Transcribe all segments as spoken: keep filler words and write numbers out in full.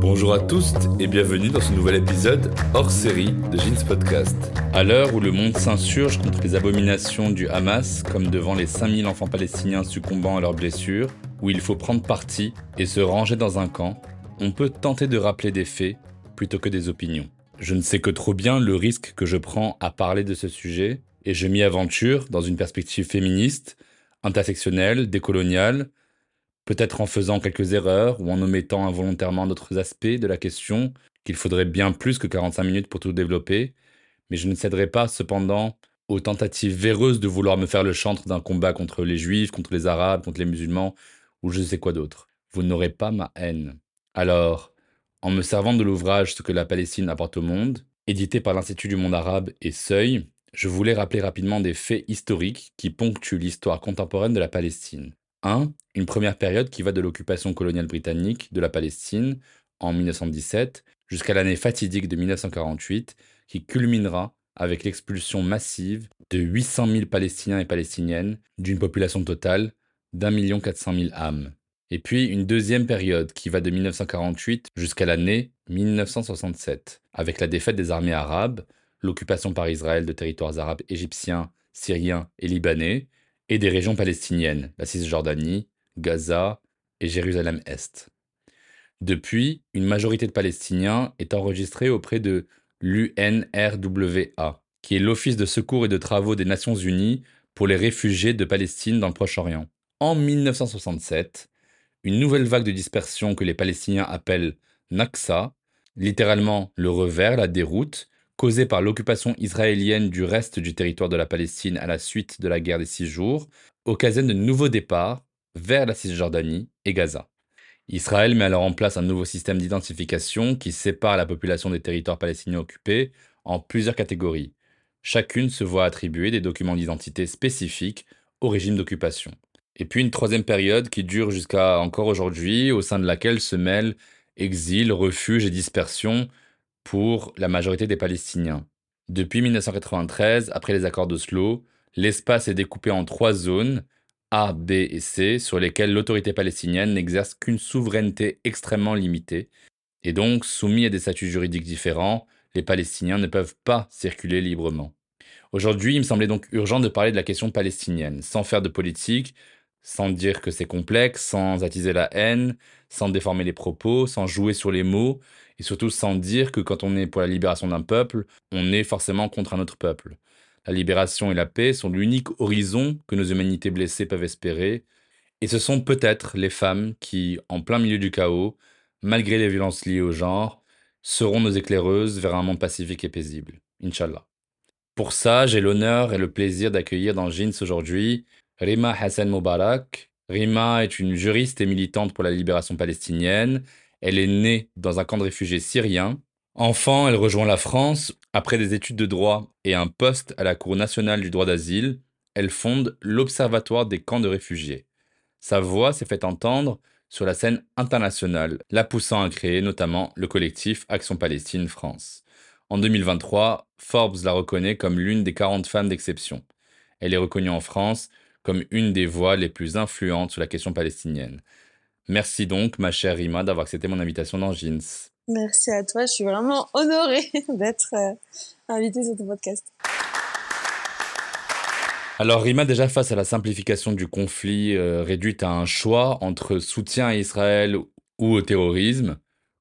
Bonjour à tous et bienvenue dans ce nouvel épisode hors série de Jins Podcast. À l'heure où le monde s'insurge contre les abominations du Hamas, comme devant les cinq mille enfants palestiniens succombant à leurs blessures, où il faut prendre parti et se ranger dans un camp, on peut tenter de rappeler des faits plutôt que des opinions. Je ne sais que trop bien le risque que je prends à parler de ce sujet, et je m'y aventure dans une perspective féministe, intersectionnelle, décoloniale, peut-être en faisant quelques erreurs ou en omettant involontairement d'autres aspects de la question qu'il faudrait bien plus que quarante-cinq minutes pour tout développer, mais je ne céderai pas cependant aux tentatives véreuses de vouloir me faire le chantre d'un combat contre les juifs, contre les arabes, contre les musulmans ou je sais quoi d'autre. Vous n'aurez pas ma haine. Alors, en me servant de l'ouvrage Ce que la Palestine apporte au monde, édité par l'Institut du monde arabe et Seuil, je voulais rappeler rapidement des faits historiques qui ponctuent l'histoire contemporaine de la Palestine. un. Une première période qui va de l'occupation coloniale britannique de la Palestine en mille neuf cent dix-sept jusqu'à l'année fatidique de mille neuf cent quarante-huit qui culminera avec l'expulsion massive de huit cent mille Palestiniens et Palestiniennes d'une population totale d'un million quatre cent mille âmes. Et puis une deuxième période qui va de mille neuf cent quarante-huit jusqu'à l'année mille neuf cent soixante-sept avec la défaite des armées arabes, l'occupation par Israël de territoires arabes égyptiens, syriens et libanais, et des régions palestiniennes, la Cisjordanie, Gaza et Jérusalem-Est. Depuis, une majorité de Palestiniens est enregistrée auprès de l'U N R W A, qui est l'Office de secours et de travaux des Nations Unies pour les réfugiés de Palestine dans le Proche-Orient. En mille neuf cent soixante-sept, une nouvelle vague de dispersion que les Palestiniens appellent Naksa, littéralement le revers, la déroute, causée par l'occupation israélienne du reste du territoire de la Palestine à la suite de la guerre des six jours, occasionne de nouveaux départs vers la Cisjordanie et Gaza. Israël met alors en place un nouveau système d'identification qui sépare la population des territoires palestiniens occupés en plusieurs catégories. Chacune se voit attribuer des documents d'identité spécifiques au régime d'occupation. Et puis une troisième période qui dure jusqu'à encore aujourd'hui, au sein de laquelle se mêlent exil, refuge et dispersion pour la majorité des Palestiniens. Depuis mille neuf cent quatre-vingt-treize, après les accords d'Oslo, l'espace est découpé en trois zones, A, B et C, sur lesquelles l'autorité palestinienne n'exerce qu'une souveraineté extrêmement limitée. Et donc, soumis à des statuts juridiques différents, les Palestiniens ne peuvent pas circuler librement. Aujourd'hui, il me semblait donc urgent de parler de la question palestinienne, sans faire de politique, sans dire que c'est complexe, sans attiser la haine, sans déformer les propos, sans jouer sur les mots, et surtout sans dire que quand on est pour la libération d'un peuple, on est forcément contre un autre peuple. La libération et la paix sont l'unique horizon que nos humanités blessées peuvent espérer, et ce sont peut-être les femmes qui, en plein milieu du chaos, malgré les violences liées au genre, seront nos éclaireuses vers un monde pacifique et paisible. Inch'Allah. Pour ça, j'ai l'honneur et le plaisir d'accueillir dans Jins aujourd'hui Rima Hassan Mobarak. Rima est une juriste et militante pour la libération palestinienne. Elle est née dans un camp de réfugiés syrien. Enfant, elle rejoint la France. Après des études de droit et un poste à la Cour nationale du droit d'asile, elle fonde l'Observatoire des camps de réfugiés. Sa voix s'est faite entendre sur la scène internationale, la poussant à créer notamment le collectif Action Palestine France. En deux mille vingt-trois, Forbes la reconnaît comme l'une des quarante femmes d'exception. Elle est reconnue en France comme une des voix les plus influentes sur la question palestinienne. Merci donc, ma chère Rima, d'avoir accepté mon invitation dans Jins. Merci à toi, je suis vraiment honorée d'être euh, invitée sur ton podcast. Alors Rima, déjà face à la simplification du conflit euh, réduite à un choix entre soutien à Israël ou au terrorisme,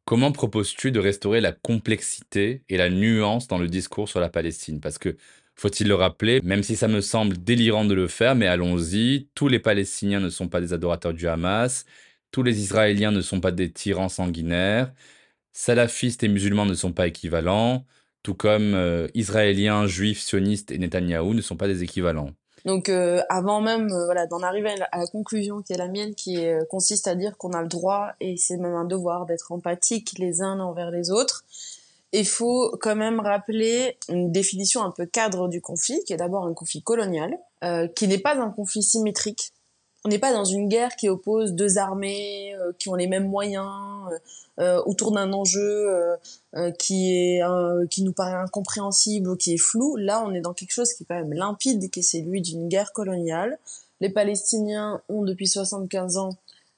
comment proposes-tu de restaurer la complexité et la nuance dans le discours sur la Palestine ? Parce que faut-il le rappeler, même si ça me semble délirant de le faire, mais allons-y, tous les Palestiniens ne sont pas des adorateurs du Hamas, tous les Israéliens ne sont pas des tyrans sanguinaires, salafistes et musulmans ne sont pas équivalents, tout comme euh, Israéliens, Juifs, Sionistes et Netanyahou ne sont pas des équivalents. Donc euh, avant même euh, voilà, d'en arriver à la conclusion qui est la mienne, qui est, euh, consiste à dire qu'on a le droit, et c'est même un devoir, d'être empathique les uns envers les autres, il faut quand même rappeler une définition un peu cadre du conflit, qui est d'abord un conflit colonial, euh, qui n'est pas un conflit symétrique. On n'est pas dans une guerre qui oppose deux armées euh, qui ont les mêmes moyens, euh, autour d'un enjeu euh, euh, qui est, euh, qui nous paraît incompréhensible ou qui est flou. Là, on est dans quelque chose qui est quand même limpide, qui est celui d'une guerre coloniale. Les Palestiniens ont depuis soixante-quinze ans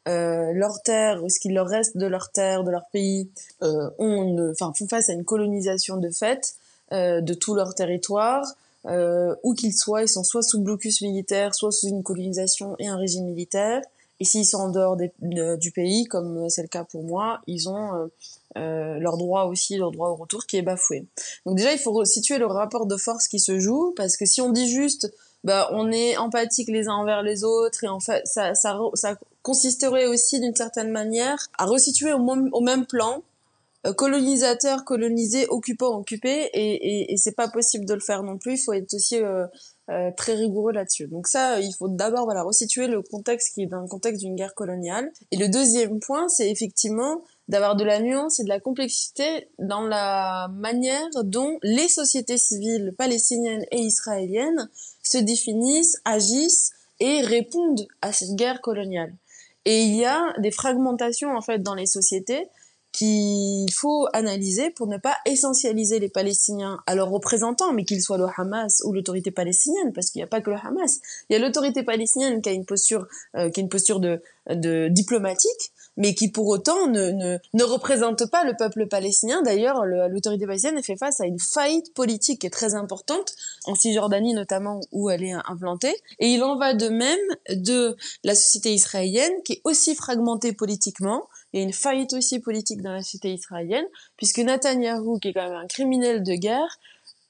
Euh, leur terre, ce qu'il leur reste de leur terre, de leur pays, euh, ont une, enfin, font face à une colonisation de fait euh, de tout leur territoire, euh, où qu'ils soient, ils sont soit sous blocus militaire, soit sous une colonisation et un régime militaire. Et s'ils sont en dehors des, de, du pays, comme c'est le cas pour moi, ils ont euh, euh, leur droit aussi, leur droit au retour qui est bafoué. Donc déjà, il faut situer le rapport de force qui se joue, parce que si on dit juste... Bah, on est empathique les uns envers les autres, et en fait, ça, ça, ça consisterait aussi d'une certaine manière à resituer au même, au même plan euh, colonisateur, colonisé, occupant, occupé, et, et, et c'est pas possible de le faire non plus. Il faut être aussi euh, euh, très rigoureux là-dessus. Donc ça, il faut d'abord voilà resituer le contexte qui est dans le contexte d'une guerre coloniale. Et le deuxième point, c'est effectivement d'avoir de la nuance et de la complexité dans la manière dont les sociétés civiles palestiniennes et israéliennes se définissent, agissent et répondent à cette guerre coloniale. Et il y a des fragmentations en fait dans les sociétés qu'il faut analyser pour ne pas essentialiser les Palestiniens à leurs représentants, mais qu'ils soient le Hamas ou l'autorité palestinienne, parce qu'il n'y a pas que le Hamas. Il y a l'autorité palestinienne qui a une posture, euh, qui a une posture de, de diplomatique, mais qui pour autant ne, ne, ne représente pas le peuple palestinien. D'ailleurs, le, l'autorité palestinienne fait face à une faillite politique qui est très importante, en Cisjordanie notamment, où elle est implantée. Et il en va de même de la société israélienne, qui est aussi fragmentée politiquement. Il y a une faillite aussi politique dans la société israélienne, puisque Netanyahou, qui est quand même un criminel de guerre,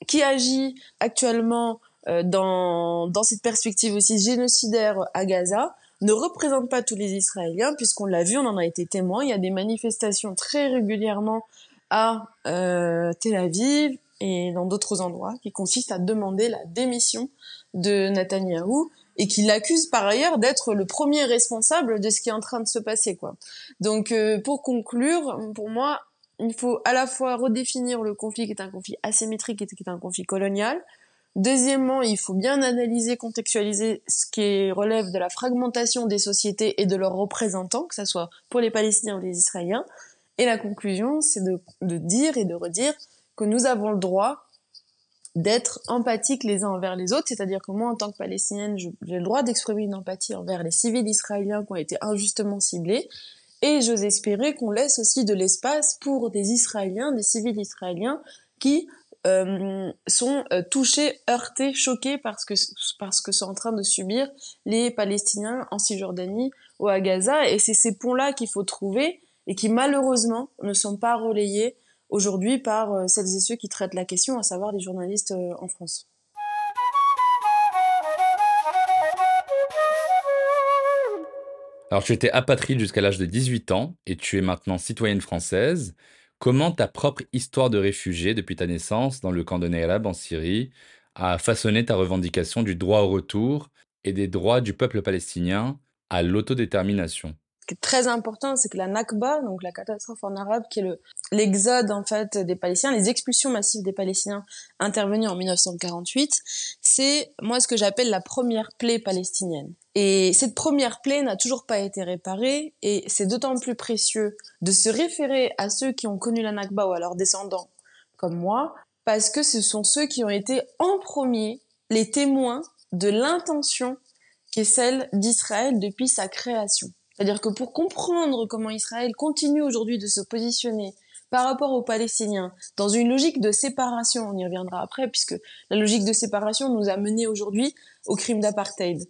qui agit actuellement euh, dans, dans cette perspective aussi génocidaire à Gaza, ne représente pas tous les Israéliens, puisqu'on l'a vu, on en a été témoin. Il y a des manifestations très régulièrement à euh, Tel Aviv et dans d'autres endroits qui consistent à demander la démission de Netanyahou et qui l'accuse par ailleurs d'être le premier responsable de ce qui est en train de se passer, quoi. Donc, euh, pour conclure, pour moi, il faut à la fois redéfinir le conflit qui est un conflit asymétrique et qui est un conflit colonial. Deuxièmement, il faut bien analyser, contextualiser ce qui relève de la fragmentation des sociétés et de leurs représentants, que ce soit pour les Palestiniens ou les Israéliens. Et la conclusion, c'est de, de dire et de redire que nous avons le droit d'être empathiques les uns envers les autres, c'est-à-dire que moi, en tant que Palestinienne, j'ai le droit d'exprimer une empathie envers les civils israéliens qui ont été injustement ciblés, et j'ose espérer qu'on laisse aussi de l'espace pour des Israéliens, des civils israéliens, qui... Euh, sont euh, touchés, heurtés, choqués par ce que, par ce que sont en train de subir les Palestiniens en Cisjordanie ou à Gaza. Et c'est ces ponts-là qu'il faut trouver et qui malheureusement ne sont pas relayés aujourd'hui par euh, celles et ceux qui traitent la question, à savoir les journalistes euh, en France. Alors tu étais apatride jusqu'à l'âge de dix-huit ans et tu es maintenant citoyenne française. Comment ta propre histoire de réfugié depuis ta naissance dans le camp de Nairab en Syrie a façonné ta revendication du droit au retour et des droits du peuple palestinien à l'autodétermination? Ce qui est très important, c'est que la Nakba, donc la catastrophe en arabe, qui est le, l'exode en fait des Palestiniens, les expulsions massives des Palestiniens intervenues en dix-neuf cent quarante-huit, c'est moi ce que j'appelle la première plaie palestinienne. Et cette première plaie n'a toujours pas été réparée, et c'est d'autant plus précieux de se référer à ceux qui ont connu la Nakba ou à leurs descendants, comme moi, parce que ce sont ceux qui ont été en premier les témoins de l'intention qui est celle d'Israël depuis sa création. C'est-à-dire que pour comprendre comment Israël continue aujourd'hui de se positionner par rapport aux Palestiniens, dans une logique de séparation, on y reviendra après, puisque la logique de séparation nous a menés aujourd'hui au crime d'apartheid.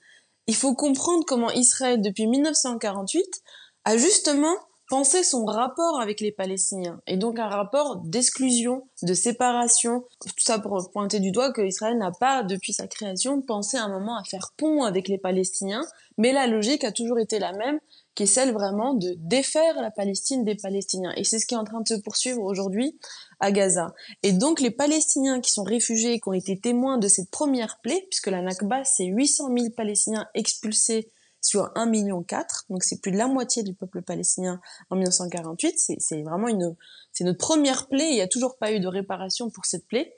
Il faut comprendre comment Israël, depuis dix-neuf cent quarante-huit, a justement pensé son rapport avec les Palestiniens, et donc un rapport d'exclusion, de séparation, tout ça pour pointer du doigt que Israël n'a pas, depuis sa création, pensé à un moment à faire pont avec les Palestiniens, mais la logique a toujours été la même, qui est celle vraiment de défaire la Palestine des Palestiniens. Et c'est ce qui est en train de se poursuivre aujourd'hui à Gaza. Et donc les Palestiniens qui sont réfugiés, qui ont été témoins de cette première plaie, puisque la Nakba, c'est huit cent mille Palestiniens expulsés sur un virgule quatre million, donc c'est plus de la moitié du peuple palestinien en mille neuf cent quarante-huit, c'est, c'est vraiment une, c'est notre première plaie, il n'y a toujours pas eu de réparation pour cette plaie.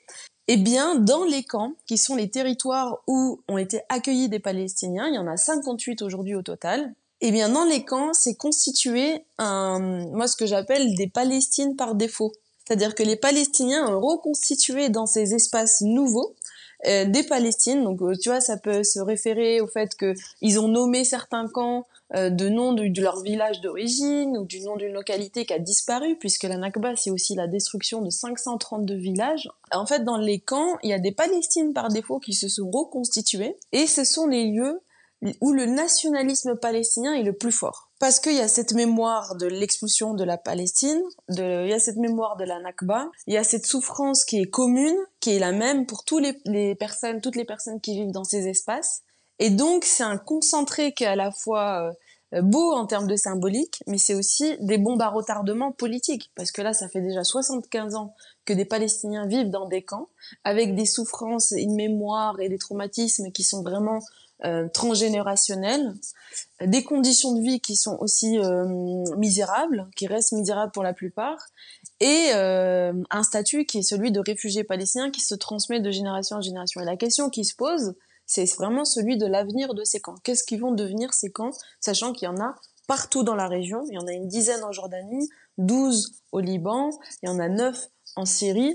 Eh bien, dans les camps, qui sont les territoires où ont été accueillis des Palestiniens, il y en a cinquante-huit aujourd'hui au total, eh bien dans les camps, c'est constitué un, moi ce que j'appelle des Palestines par défaut. C'est-à-dire que les Palestiniens ont reconstitué dans ces espaces nouveaux Euh, des Palestines, donc euh, tu vois, ça peut se référer au fait que ils ont nommé certains camps euh, de nom de, de leur village d'origine ou du nom d'une localité qui a disparu, puisque la Nakba c'est aussi la destruction de cinq cent trente-deux villages. En fait, dans les camps, il y a des Palestines par défaut qui se sont reconstituées, et ce sont les lieux où le nationalisme palestinien est le plus fort. Parce qu'il y a cette mémoire de l'expulsion de la Palestine, de, il y a cette mémoire de la Nakba, il y a cette souffrance qui est commune, qui est la même pour tous les, les personnes, toutes les personnes qui vivent dans ces espaces. Et donc, c'est un concentré qui est à la fois euh, beau en termes de symbolique, mais c'est aussi des bombes à retardement politique. Parce que là, ça fait déjà soixante-quinze ans que des Palestiniens vivent dans des camps, avec des souffrances, une mémoire et des traumatismes qui sont vraiment Euh, transgénérationnelle, des conditions de vie qui sont aussi euh, misérables, qui restent misérables pour la plupart, et euh, un statut qui est celui de réfugié palestinien qui se transmet de génération en génération. Et la question qui se pose, c'est vraiment celui de l'avenir de ces camps. Qu'est-ce qu'ils vont devenir ces camps, sachant qu'il y en a partout dans la région, il y en a une dizaine en Jordanie, douze au Liban, il y en a neuf en Syrie,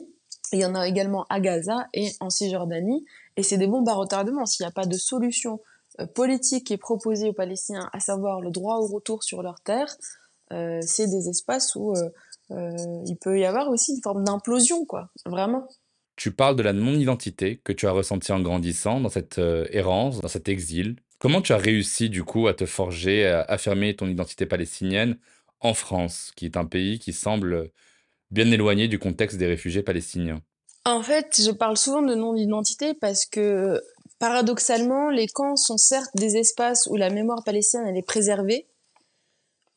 il y en a également à Gaza et en Cisjordanie. Et c'est des bombes à retardement. S'il n'y a pas de solution euh, politique qui est proposée aux Palestiniens, à savoir le droit au retour sur leur terre, euh, c'est des espaces où euh, euh, il peut y avoir aussi une forme d'implosion, quoi, vraiment. Tu parles de la non-identité que tu as ressentie en grandissant, dans cette euh, errance, dans cet exil. Comment tu as réussi, du coup, à te forger, à affirmer ton identité palestinienne en France, qui est un pays qui semble bien éloigné du contexte des réfugiés palestiniens? En fait, je parle souvent de non-identité parce que, paradoxalement, les camps sont certes des espaces où la mémoire palestinienne elle est préservée.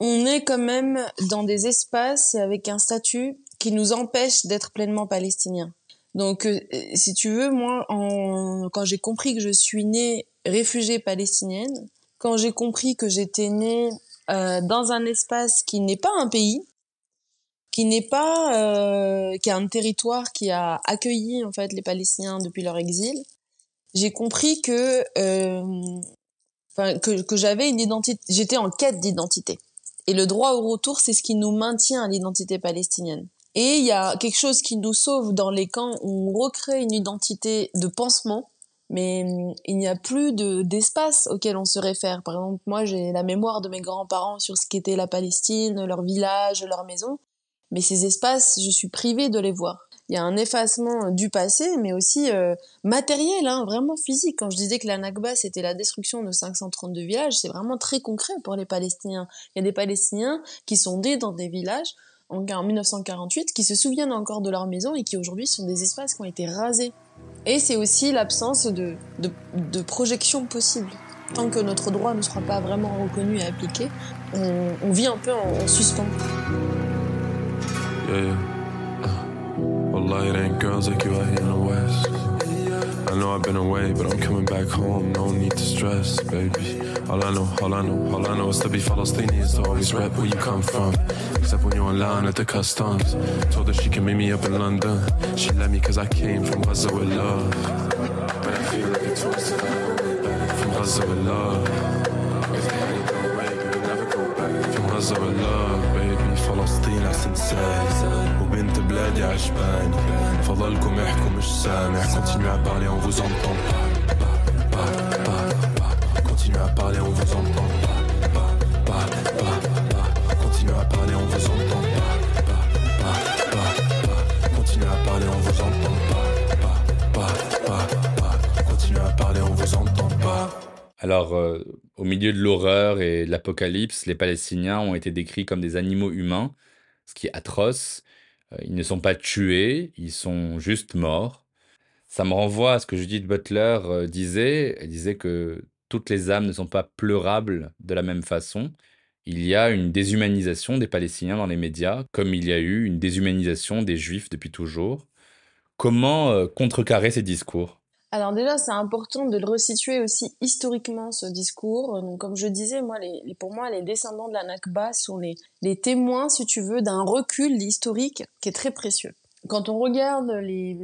On est quand même dans des espaces avec un statut qui nous empêche d'être pleinement palestiniens. Donc, euh, si tu veux, moi, en... quand j'ai compris que je suis née réfugiée palestinienne, quand j'ai compris que j'étais née euh, dans un espace qui n'est pas un pays, qui n'est pas, euh, qui a un territoire qui a accueilli en fait les Palestiniens depuis leur exil. J'ai compris que, enfin euh, que que j'avais une identité. J'étais en quête d'identité. Et le droit au retour, c'est ce qui nous maintient à l'identité palestinienne. Et il y a quelque chose qui nous sauve dans les camps où on recrée une identité de pansement, mais hum, il n'y a plus de d'espace auquel on se réfère. Par exemple, moi, j'ai la mémoire de mes grands-parents sur ce qu'était la Palestine, leur village, leur maison. Mais ces espaces, je suis privée de les voir. Il y a un effacement du passé, mais aussi euh, matériel, hein, vraiment physique. Quand je disais que la Nakba, c'était la destruction de cinq cent trente-deux villages, c'est vraiment très concret pour les Palestiniens. Il y a des Palestiniens qui sont nés dans des villages en, en mille neuf cent quarante-huit, qui se souviennent encore de leur maison et qui aujourd'hui sont des espaces qui ont été rasés. Et c'est aussi l'absence de, de, de projection possible. Tant que notre droit ne sera pas vraiment reconnu et appliqué, on, on vit un peu en, en suspens. Yeah, yeah. Uh, wallahi, it ain't girls like you out here in the West. I know I've been away, but I'm coming back home. No need to stress, baby. All I know, all I know, all I know is to be Palestinian, so always rep where you come from. Except when you're in line at the customs. Told her she can meet me up in London. She let me cause I came from Gaza with love. But I feel like it's always from Gaza with love. If they ain't go away, but they never go back. From Gaza with love, baby. فلسطين أحسن ساعي وبنت بلادي عجباني فضلكم يحكوا مش سامع continue à parler on vous entend continue à parler on vous entend continue à parler on vous entend continue à parler on vous entend continue à parler on vous entend pas. Alors, euh, au milieu de l'horreur et de l'apocalypse, les Palestiniens ont été décrits comme des animaux humains, ce qui est atroce. Euh, ils ne sont pas tués, ils sont juste morts. Ça me renvoie à ce que Judith Butler euh, disait. Elle disait que toutes les âmes ne sont pas pleurables de la même façon. il y a une déshumanisation des Palestiniens dans les médias, comme il y a eu une déshumanisation des Juifs depuis toujours. Comment euh, contrecarrer ces discours ? Alors déjà, c'est important de le resituer aussi historiquement, ce discours. Donc, comme je disais, moi, les, les, pour moi, les descendants de la Nakba sont les, les témoins, si tu veux, d'un recul historique qui est très précieux. Quand on regarde les,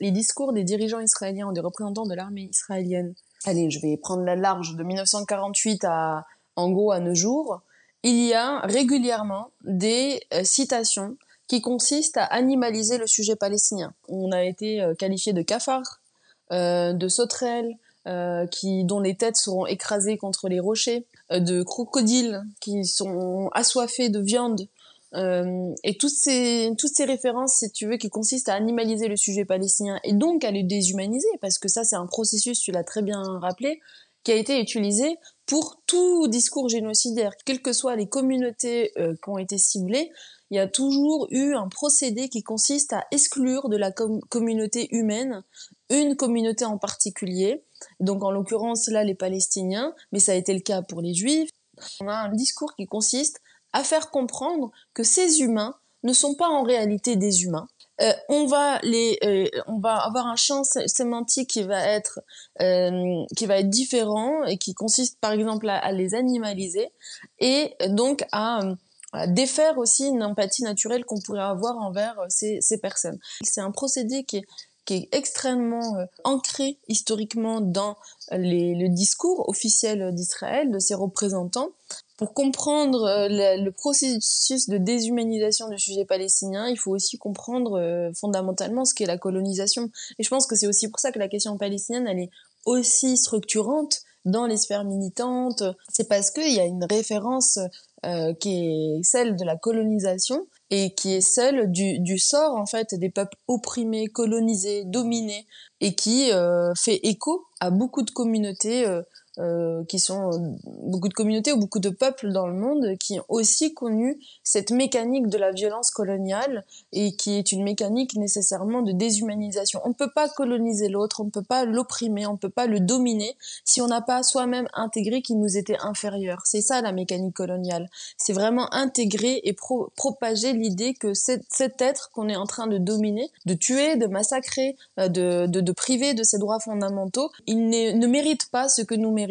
les discours des dirigeants israéliens ou des représentants de l'armée israélienne, allez, je vais prendre la large de dix-neuf cent quarante-huit à, en gros, à nos jours, il y a régulièrement des euh, citations qui consistent à animaliser le sujet palestinien. On a été euh, qualifié de cafards, euh, de sauterelles, euh, qui, dont les têtes seront écrasées contre les rochers, euh, de crocodiles qui sont assoiffés de viande, Euh, et toutes ces, toutes ces références, si tu veux, qui consistent à animaliser le sujet palestinien et donc à le déshumaniser, parce que ça, c'est un processus, tu l'as très bien rappelé, qui a été utilisé pour tout discours génocidaire. Quelles que soient les communautés euh, qui ont été ciblées, il y a toujours eu un procédé qui consiste à exclure de la com- communauté humaine une communauté en particulier, donc en l'occurrence là les Palestiniens, mais ça a été le cas pour les Juifs. On a un discours qui consiste à faire comprendre que ces humains ne sont pas en réalité des humains. Euh, on va les, euh, on va avoir un champ sémantique qui va être, euh, qui va être différent et qui consiste par exemple à, à les animaliser et donc à, à défaire aussi une empathie naturelle qu'on pourrait avoir envers ces, ces personnes. C'est un procédé qui est, qui est extrêmement euh, ancré historiquement dans les, le discours officiel d'Israël, de ses représentants. Pour comprendre le processus de déshumanisation du sujet palestinien, il faut aussi comprendre fondamentalement ce qu'est la colonisation. Et je pense que c'est aussi pour ça que la question palestinienne, elle est aussi structurante dans les sphères militantes. C'est parce qu'il y a une référence euh, qui est celle de la colonisation et qui est celle du, du sort en fait des peuples opprimés, colonisés, dominés, et qui euh, fait écho à beaucoup de communautés euh, Euh, qui sont euh, beaucoup de communautés ou beaucoup de peuples dans le monde qui ont aussi connu cette mécanique de la violence coloniale et qui est une mécanique nécessairement de déshumanisation. On ne peut pas coloniser l'autre, on ne peut pas l'opprimer, on ne peut pas le dominer si on n'a pas soi-même intégré qu'il nous était inférieur. C'est ça la mécanique coloniale. C'est vraiment intégrer et pro- propager l'idée que cet, cet être qu'on est en train de dominer, de tuer, de massacrer, de, de, de priver de ses droits fondamentaux, il ne mérite pas ce que nous méritons.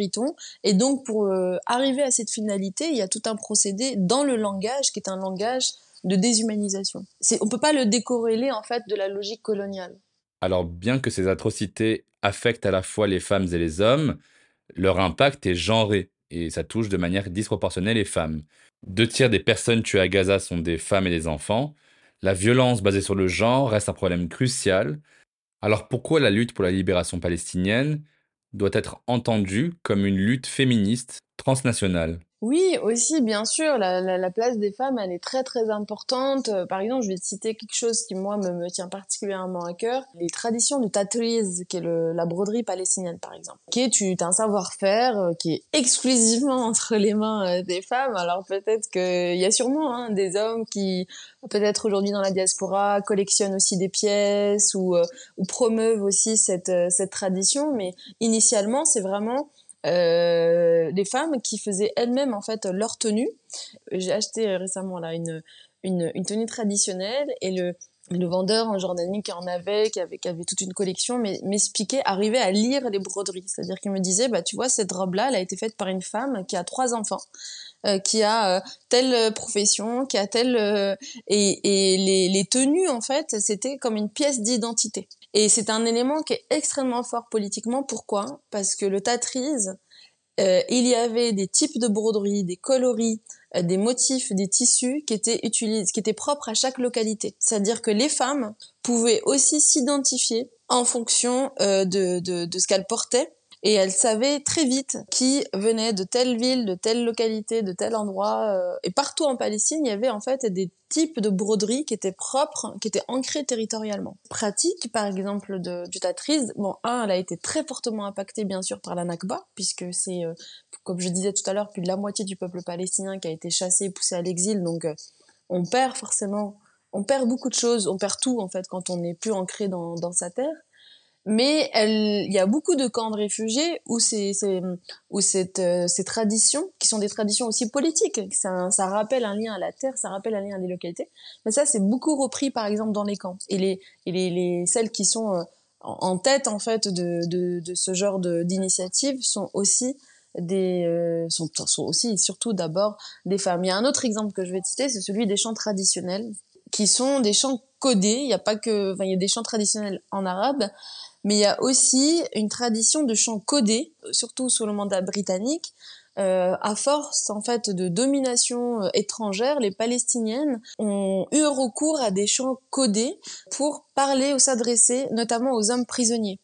Et donc, pour euh, arriver à cette finalité, il y a tout un procédé dans le langage qui est un langage de déshumanisation. C'est, on ne peut pas le décorréler, en fait, de la logique coloniale. Alors, bien que ces atrocités affectent à la fois les femmes et les hommes, leur impact est genré et ça touche de manière disproportionnée les femmes. Deux tiers des personnes tuées à Gaza sont des femmes et des enfants. La violence basée sur le genre reste un problème crucial. Alors, pourquoi la lutte pour la libération palestinienne doit être entendue comme une lutte féministe transnationale? Oui, aussi, bien sûr, la, la, la place des femmes, elle est très très importante. Par exemple, je vais te citer quelque chose qui, moi, me, me tient particulièrement à cœur. Les traditions du Tatriz, qui est le, la broderie palestinienne, par exemple, qui est un savoir-faire qui est exclusivement entre les mains des femmes. Alors peut-être qu'il y a sûrement hein, des hommes qui, peut-être aujourd'hui dans la diaspora, collectionnent aussi des pièces ou, ou promeuvent aussi cette, cette tradition. Mais initialement, c'est vraiment... Euh, les femmes qui faisaient elles-mêmes en fait leur tenue. J'ai acheté récemment là une une, une tenue traditionnelle et le le vendeur en Jordanie qui en avait, qui avait qui avait toute une collection, mais m'expliquait, arrivait à lire les broderies, c'est-à-dire qu'il me disait bah tu vois cette robe là, elle a été faite par une femme qui a trois enfants, euh, qui a euh, telle profession, qui a telle euh, et et les les tenues en fait c'était comme une pièce d'identité. Et c'est un élément qui est extrêmement fort politiquement. Pourquoi ? Parce que le Tatriz, euh, il y avait des types de broderies, des coloris, euh, des motifs, des tissus qui étaient utilisés, qui étaient propres à chaque localité. C'est-à-dire que les femmes pouvaient aussi s'identifier en fonction euh, de, de, de ce qu'elles portaient. Et elle savait très vite qui venait de telle ville, de telle localité, de tel endroit. Et partout en Palestine, il y avait en fait des types de broderies qui étaient propres, qui étaient ancrées territorialement. Pratique, par exemple, de, du Tatriz. Bon, un, elle a été très fortement impactée, bien sûr, par la Nakba, puisque c'est, euh, comme je disais tout à l'heure, plus de la moitié du peuple palestinien qui a été chassé et poussé à l'exil. Donc, euh, on perd forcément, on perd beaucoup de choses, on perd tout, en fait, quand on n'est plus ancré dans, dans sa terre. mais elle, il y a beaucoup de camps de réfugiés où ces, ces, où cette, euh, ces traditions, qui sont des traditions aussi politiques, ça, ça rappelle un lien à la terre, ça rappelle un lien à des localités, mais ça c'est beaucoup repris par exemple dans les camps. Et les, et les, les celles qui sont euh, en tête en fait de, de, de ce genre de, d'initiatives sont aussi des euh, sont, sont aussi surtout d'abord des femmes. Il y a un autre exemple que je vais citer, c'est celui des chants traditionnels, qui sont des chants codés. Il y a pas que, enfin, il y a des chants traditionnels en arabe, mais il y a aussi une tradition de chants codés, surtout sous le mandat britannique. Euh, à force en fait de domination étrangère, les Palestiniennes ont eu recours à des chants codés pour parler ou s'adresser notamment aux hommes prisonniers.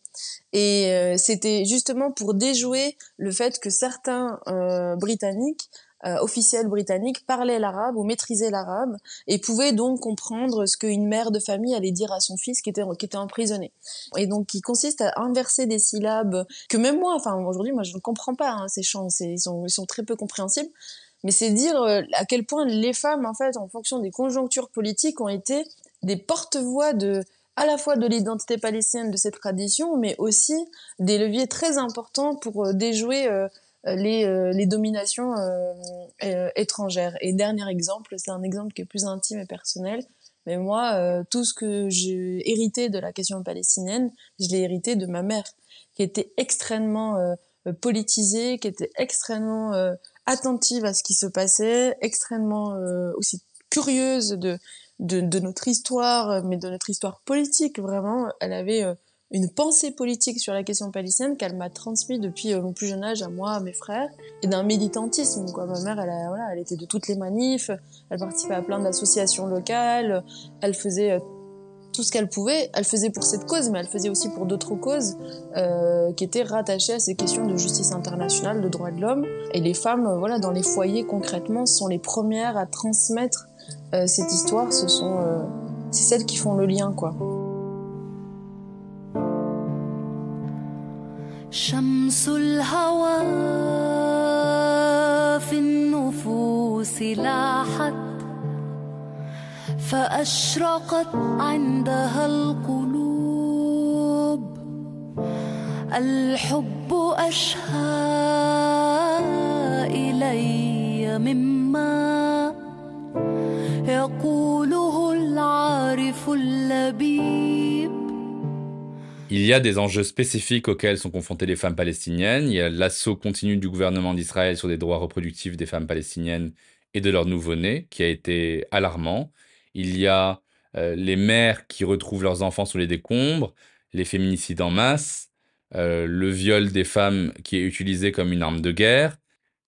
Et euh, c'était justement pour déjouer le fait que certains euh, Britanniques, euh, officiels britanniques, parlaient l'arabe ou maîtrisaient l'arabe et pouvaient donc comprendre ce qu'une mère de famille allait dire à son fils qui était, qui était emprisonné. Et donc qui consiste à inverser des syllabes que même moi, enfin aujourd'hui moi je ne comprends pas hein, ces chants, c'est, ils sont, ils sont très peu compréhensibles. Mais c'est dire euh, à quel point les femmes en fait en fonction des conjonctures politiques ont été des porte-voix de... à la fois de l'identité palestinienne, de cette tradition, mais aussi des leviers très importants pour déjouer euh, les, euh, les dominations euh, euh, étrangères. Et dernier exemple, c'est un exemple qui est plus intime et personnel, mais moi, euh, tout ce que j'ai hérité de la question palestinienne, je l'ai hérité de ma mère, qui était extrêmement euh, politisée, qui était extrêmement euh, attentive à ce qui se passait, extrêmement euh, aussi curieuse de... De, de notre histoire, mais de notre histoire politique, vraiment. Elle avait euh, une pensée politique sur la question palestinienne qu'elle m'a transmise depuis euh, mon plus jeune âge à moi, à mes frères, et d'un militantisme, quoi. Ma mère, elle, a, voilà, elle était de toutes les manifs, elle participait à plein d'associations locales, elle faisait euh, tout ce qu'elle pouvait, elle faisait pour cette cause, mais elle faisait aussi pour d'autres causes euh, qui étaient rattachées à ces questions de justice internationale, de droits de l'homme. Et les femmes, euh, voilà, dans les foyers, concrètement, sont les premières à transmettre Euh, cette histoire, ce sont, euh, c'est celles qui font le lien, quoi. Shamsul hawa fi an-nufus lahat fa ashraqat 'indaha al-qulub al-hubb ashha ilayya mimma Il y a des enjeux spécifiques auxquels sont confrontées les femmes palestiniennes. Il y a l'assaut continu du gouvernement d'Israël sur les droits reproductifs des femmes palestiniennes et de leurs nouveau-nés, qui a été alarmant. Il y a euh, les mères qui retrouvent leurs enfants sous les décombres, les féminicides en masse, euh, le viol des femmes qui est utilisé comme une arme de guerre.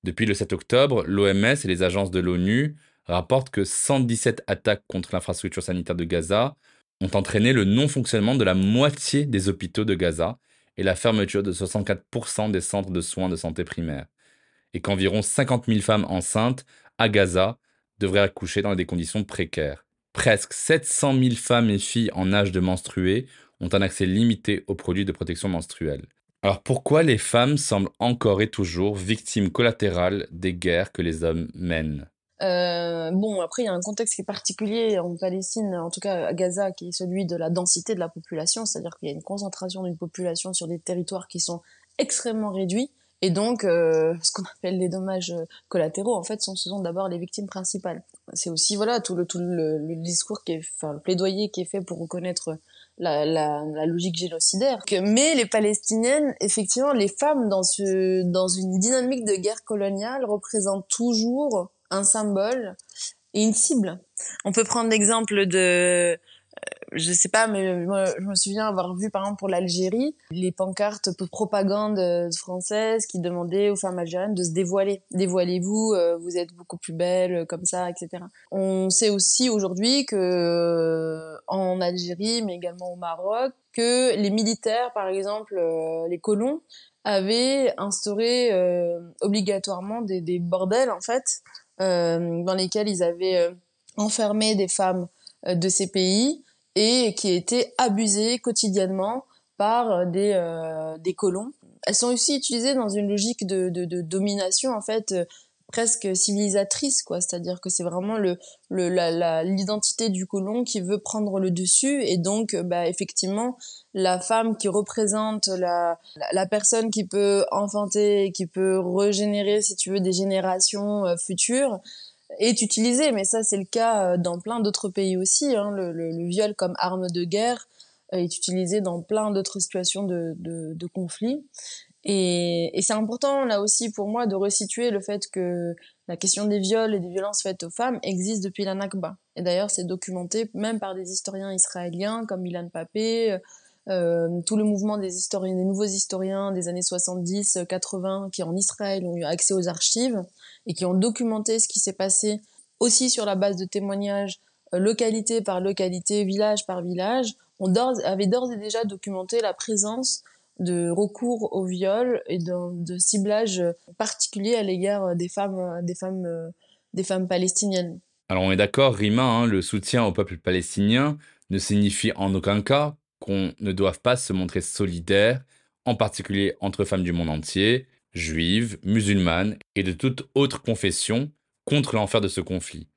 Depuis le sept octobre, l'O M S et les agences de l'ONU rapporte que cent dix-sept attaques contre l'infrastructure sanitaire de Gaza ont entraîné le non-fonctionnement de la moitié des hôpitaux de Gaza et la fermeture de soixante-quatre pour cent des centres de soins de santé primaire, et qu'environ cinquante mille femmes enceintes à Gaza devraient accoucher dans des conditions précaires. Presque sept cent mille femmes et filles en âge de menstruer ont un accès limité aux produits de protection menstruelle. Alors pourquoi les femmes semblent encore et toujours victimes collatérales des guerres que les hommes mènent ? Euh, bon, après il y a un contexte qui est particulier en Palestine, en tout cas à Gaza, qui est celui de la densité de la population, c'est-à-dire qu'il y a une concentration d'une population sur des territoires qui sont extrêmement réduits, et donc euh, ce qu'on appelle les dommages collatéraux en fait sont, ce sont d'abord les victimes principales. C'est aussi voilà tout le, tout le, le discours qui est, enfin le plaidoyer qui est fait pour reconnaître La, la, la logique génocidaire. Mais les Palestiniennes, effectivement, les femmes dans, ce, dans une dynamique de guerre coloniale représentent toujours un symbole et une cible. On peut prendre l'exemple de... Je sais pas, mais moi, je me souviens avoir vu, par exemple, pour l'Algérie, les pancartes de propagande françaises qui demandaient aux femmes algériennes de se dévoiler. Dévoilez-vous, vous êtes beaucoup plus belles, comme ça, et cetera. On sait aussi aujourd'hui que, en Algérie, mais également au Maroc, que les militaires, par exemple, les colons, avaient instauré euh, obligatoirement des, des bordels, en fait, euh, dans lesquels ils avaient enfermé des femmes de ces pays, et qui étaient abusées quotidiennement par des euh, des colons. Elles sont aussi utilisées dans une logique de de, de domination en fait euh, presque civilisatrice, quoi. C'est-à-dire que c'est vraiment le, le, la, la, l'identité du colon qui veut prendre le dessus, et donc, bah, effectivement, la femme qui représente la, la, la personne qui peut enfanter, qui peut régénérer, si tu veux, des générations euh, futures, est utilisée. Mais ça, c'est le cas dans plein d'autres pays aussi, hein. Le, le, le viol comme arme de guerre est utilisé dans plein d'autres situations de, de, de conflits. Et, et c'est important, là aussi, pour moi, de resituer le fait que la question des viols et des violences faites aux femmes existe depuis la Nakba. Et d'ailleurs, c'est documenté même par des historiens israéliens comme Milan Pappé, euh, tout le mouvement des historiens, des nouveaux historiens des années soixante-dix quatre-vingts qui, en Israël, ont eu accès aux archives et qui ont documenté ce qui s'est passé aussi sur la base de témoignages euh, localité par localité, village par village, on d'ores, avait d'ores et déjà documenté la présence de recours au viol et de, de ciblage particulier à l'égard des femmes, des femmes, des femmes palestiniennes. Alors on est d'accord, Rima, hein, le soutien au peuple palestinien ne signifie en aucun cas qu'on ne doive pas se montrer solidaire, en particulier entre femmes du monde entier, juives, musulmanes et de toute autre confession, contre l'enfer de ce conflit.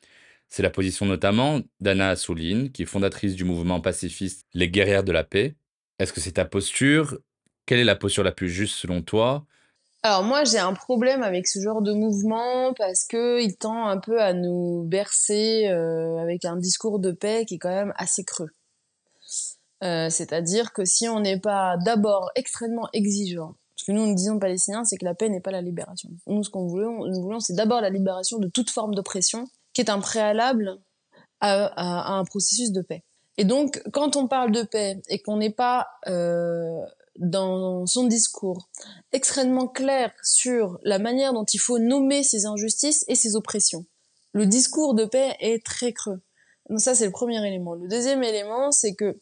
C'est la position notamment d'Anne Assouline, qui est fondatrice du mouvement pacifiste Les Guerrières de la Paix. Est-ce que c'est ta posture ? Quelle est la posture la plus juste selon toi ? Alors moi, j'ai un problème avec ce genre de mouvement parce qu'il tend un peu à nous bercer euh, avec un discours de paix qui est quand même assez creux. Euh, c'est-à-dire que si on n'est pas d'abord extrêmement exigeant, ce que nous, nous disons palestiniens, c'est que la paix n'est pas la libération. Nous, ce qu'on voulons, nous voulons, c'est d'abord la libération de toute forme d'oppression qui est un préalable à, à, à un processus de paix. Et donc, quand on parle de paix et qu'on n'est pas... Euh, dans son discours, extrêmement clair sur la manière dont il faut nommer ces injustices et ces oppressions. Le discours de paix est très creux. Donc ça, c'est le premier élément. Le deuxième élément, c'est que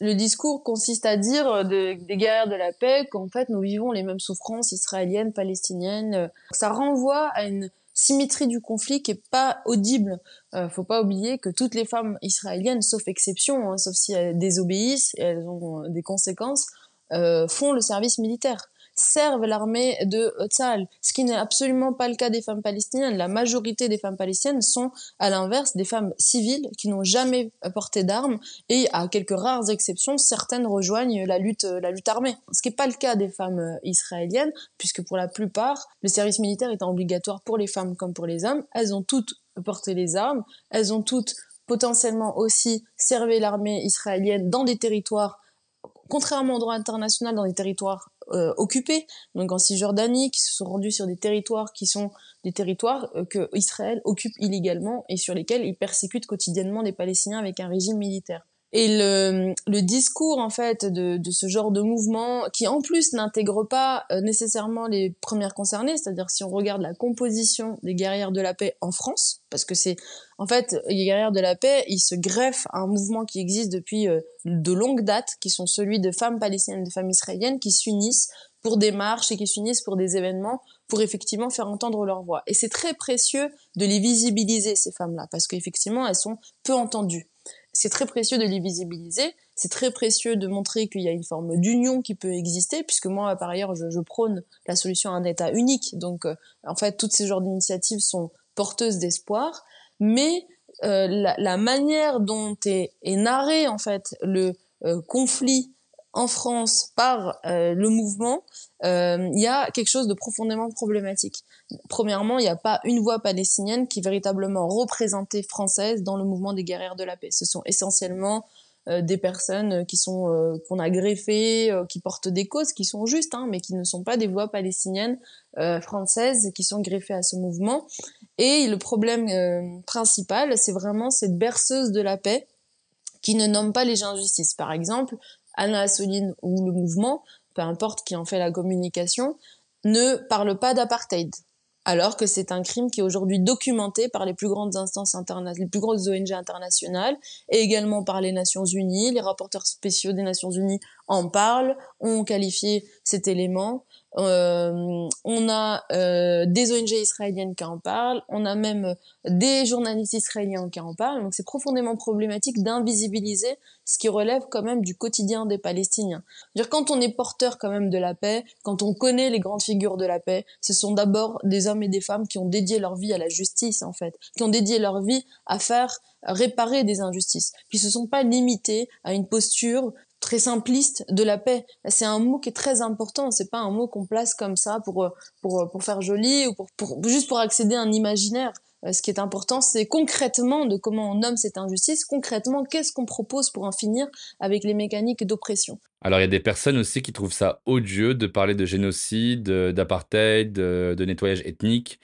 le discours consiste à dire de, des guerrières de la paix qu'en fait, nous vivons les mêmes souffrances israéliennes, palestiniennes. Ça renvoie à une symétrie du conflit qui est pas audible. Euh, faut pas oublier que toutes les femmes israéliennes, sauf exception, hein, sauf si elles désobéissent et elles ont euh, des conséquences, Euh, font le service militaire, servent l'armée de Tsahal, ce qui n'est absolument pas le cas des femmes palestiniennes. La majorité des femmes palestiniennes sont, à l'inverse, des femmes civiles qui n'ont jamais porté d'armes et, à quelques rares exceptions, certaines rejoignent la lutte, la lutte armée. Ce qui n'est pas le cas des femmes israéliennes, puisque pour la plupart, le service militaire étant obligatoire pour les femmes comme pour les hommes, elles ont toutes porté les armes, elles ont toutes potentiellement aussi servi l'armée israélienne dans des territoires contrairement au droit international, dans des territoires euh, occupés, donc en Cisjordanie, qui se sont rendus sur des territoires qui sont des territoires euh, que Israël occupe illégalement et sur lesquels il persécute quotidiennement des Palestiniens avec un régime militaire. Et le, le discours, en fait, de, de ce genre de mouvement, qui en plus n'intègre pas euh, nécessairement les premières concernées, c'est-à-dire si on regarde la composition des guerrières de la paix en France, parce que c'est, en fait, les guerrières de la paix, ils se greffent à un mouvement qui existe depuis euh, de longues dates, qui sont celui de femmes palestiniennes, de femmes israéliennes, qui s'unissent pour des marches et qui s'unissent pour des événements, pour effectivement faire entendre leur voix. Et c'est très précieux de les visibiliser, ces femmes-là, parce qu'effectivement, elles sont peu entendues. C'est très précieux de les visibiliser, c'est très précieux de montrer qu'il y a une forme d'union qui peut exister, puisque moi, par ailleurs, je, je prône la solution à un État unique. Donc, euh, en fait, toutes ces genres d'initiatives sont porteuses d'espoir, mais euh, la, la manière dont est, est narré, en fait, le euh, conflit en France par euh, le mouvement, euh, il y a quelque chose de profondément problématique. Premièrement, il n'y a pas une voix palestinienne qui est véritablement représentée française dans le mouvement des guerrières de la paix. Ce sont essentiellement euh, des personnes qui sont, euh, qu'on a greffées, euh, qui portent des causes qui sont justes, hein, mais qui ne sont pas des voix palestiniennes euh, françaises qui sont greffées à ce mouvement. Et le problème euh, principal, c'est vraiment cette berceuse de la paix qui ne nomme pas les injustices. Par exemple, Anne Assouline ou le mouvement, peu importe qui en fait la communication, ne parle pas d'apartheid, alors que c'est un crime qui est aujourd'hui documenté par les plus grandes instances internationales, les plus grosses O N G internationales, et également par les Nations Unies. Les rapporteurs spéciaux des Nations Unies en parlent, ont qualifié cet élément. Euh, on a euh, des O N G israéliennes qui en parlent, on a même des journalistes israéliens qui en parlent, donc c'est profondément problématique d'invisibiliser ce qui relève quand même du quotidien des Palestiniens. C'est-à-dire, quand on est porteur quand même de la paix, quand on connaît les grandes figures de la paix, ce sont d'abord des hommes et des femmes qui ont dédié leur vie à la justice, en fait, qui ont dédié leur vie à faire réparer des injustices, qui se sont pas limités à une posture très simpliste de la paix. C'est un mot qui est très important, c'est pas un mot qu'on place comme ça pour pour pour faire joli ou pour, pour juste pour accéder à un imaginaire. Ce qui est important, c'est concrètement de comment on nomme cette injustice, concrètement qu'est-ce qu'on propose pour en finir avec les mécaniques d'oppression. Alors il y a des personnes aussi qui trouvent ça odieux de parler de génocide, d'apartheid, de, de nettoyage ethnique.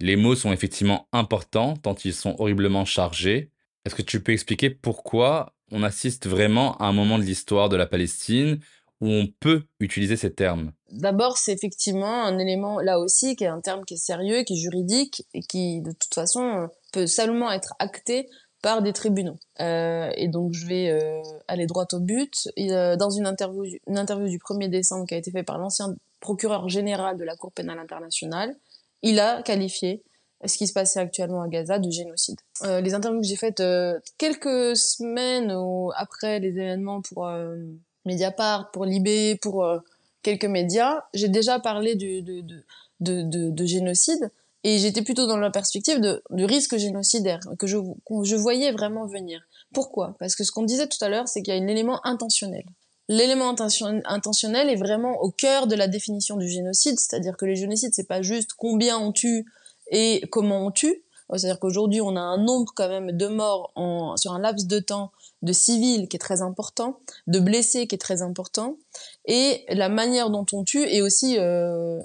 Les mots sont effectivement importants tant ils sont horriblement chargés. Est-ce que tu peux expliquer pourquoi on assiste vraiment à un moment de l'histoire de la Palestine où on peut utiliser ces termes? D'abord, c'est effectivement un élément, là aussi, qui est un terme qui est sérieux, qui est juridique, et qui, de toute façon, peut seulement être acté par des tribunaux. Euh, et donc, je vais euh, aller droit au but. Et, euh, dans une interview, une interview du premier décembre qui a été faite par l'ancien procureur général de la Cour pénale internationale, il a qualifié ce qui se passait actuellement à Gaza de génocide. Euh, les interviews que j'ai faites euh, quelques semaines ou après les événements pour euh, Mediapart, pour Libé, pour euh, quelques médias, j'ai déjà parlé du, de, de, de, de, de génocide, et j'étais plutôt dans la perspective de, du risque génocidaire que je, que je voyais vraiment venir. Pourquoi ? Parce que ce qu'on disait tout à l'heure, c'est qu'il y a un élément intentionnel. L'élément intention, intentionnel est vraiment au cœur de la définition du génocide, c'est-à-dire que le génocide, c'est pas juste combien on tue et comment on tue. C'est-à-dire qu'aujourd'hui, on a un nombre quand même de morts en, sur un laps de temps, de civils qui est très important, de blessés qui est très important, et la manière dont on tue est aussi, euh,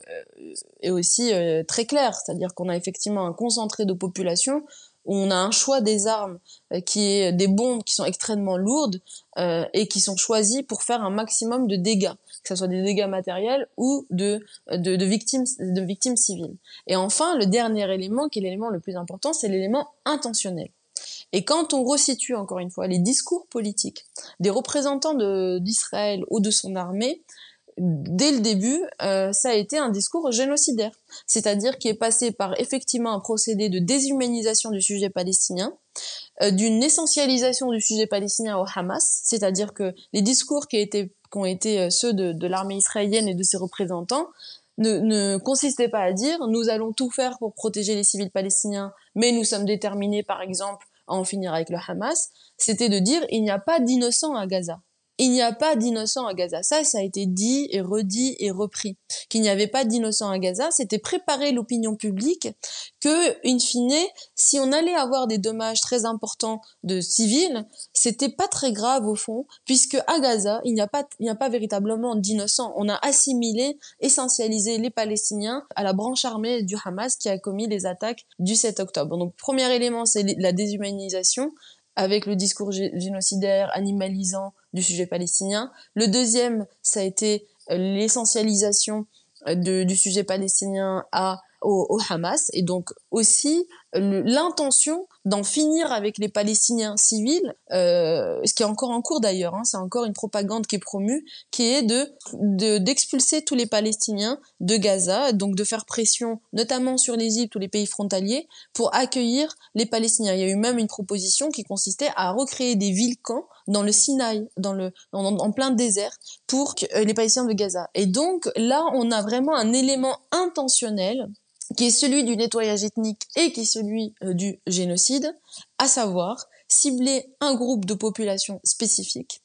est aussi euh, très claire. C'est-à-dire qu'on a effectivement un concentré de population où on a un choix des armes euh, qui est des bombes qui sont extrêmement lourdes euh, et qui sont choisies pour faire un maximum de dégâts, que ce soit des dégâts matériels ou de, de, de, victimes, de victimes civiles. Et enfin, le dernier élément, qui est l'élément le plus important, c'est l'élément intentionnel. Et quand on resitue, encore une fois, les discours politiques des représentants de, d'Israël ou de son armée, dès le début, euh, ça a été un discours génocidaire, c'est-à-dire qui est passé par effectivement un procédé de déshumanisation du sujet palestinien, euh, d'une essentialisation du sujet palestinien au Hamas, c'est-à-dire que les discours qui, étaient, qui ont été ceux de, de l'armée israélienne et de ses représentants ne, ne consistaient pas à dire « nous allons tout faire pour protéger les civils palestiniens, mais nous sommes déterminés, par exemple, à en finir avec le Hamas », c'était de dire « il n'y a pas d'innocents à Gaza ». Il n'y a pas d'innocents à Gaza. Ça, ça a été dit et redit et repris. Qu'il n'y avait pas d'innocents à Gaza, c'était préparer l'opinion publique que, in fine, si on allait avoir des dommages très importants de civils, c'était pas très grave au fond, puisque à Gaza, il n'y a pas, il n'y a pas véritablement d'innocents. On a assimilé, essentialisé les Palestiniens à la branche armée du Hamas qui a commis les attaques du sept octobre. Donc, premier élément, c'est la déshumanisation, avec le discours génocidaire animalisant du sujet palestinien. Le deuxième, ça a été l'essentialisation de, du sujet palestinien à, au, au Hamas, et donc aussi le, l'intention d'en finir avec les Palestiniens civils, euh, ce qui est encore en cours d'ailleurs, hein, c'est encore une propagande qui est promue, qui est de, de, d'expulser tous les Palestiniens de Gaza, donc de faire pression notamment sur l'Égypte ou les pays frontaliers pour accueillir les Palestiniens. Il y a eu même une proposition qui consistait à recréer des villes-camps dans le Sinaï, dans le, dans, dans, en plein désert, pour que, euh, les Palestiniens de Gaza. Et donc là, on a vraiment un élément intentionnel qui est celui du nettoyage ethnique et qui est celui euh, du génocide, à savoir cibler un groupe de population spécifique,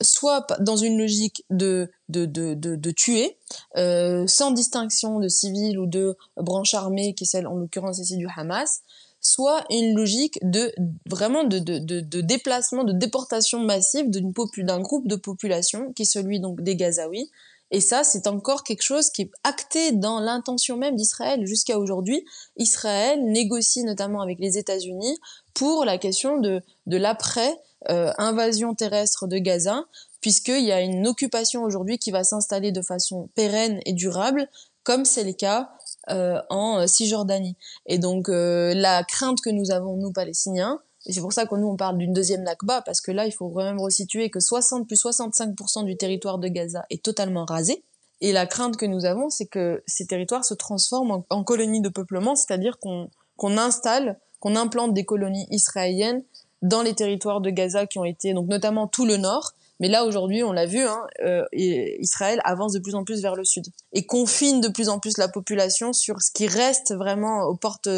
soit dans une logique de, de, de, de, de tuer, euh, sans distinction de civils ou de branche armée, qui est celle en l'occurrence ici du Hamas, soit une logique de vraiment de, de, de, de déplacement, de déportation massive d'une popu, d'un groupe de population, qui est celui donc des Gazaouis. Et ça, c'est encore quelque chose qui est acté dans l'intention même d'Israël jusqu'à aujourd'hui. Israël négocie notamment avec les États-Unis pour la question de, de l'après-invasion euh, terrestre de Gaza, puisqu'il y a une occupation aujourd'hui qui va s'installer de façon pérenne et durable, comme c'est le cas euh, en Cisjordanie. Et donc, euh, la crainte que nous avons, nous, Palestiniens, et c'est pour ça que nous, on parle d'une deuxième Nakba, parce que là, il faut quand même resituer que soixante plus soixante-cinq pour cent du territoire de Gaza est totalement rasé, Et la crainte que nous avons, c'est que ces territoires se transforment en, en colonies de peuplement, c'est-à-dire qu'on, qu'on installe, qu'on implante des colonies israéliennes dans les territoires de Gaza qui ont été, donc notamment tout le nord, mais là aujourd'hui on l'a vu, hein, euh, et Israël avance de plus en plus vers le sud et confine de plus en plus la population sur ce qui reste vraiment aux portes,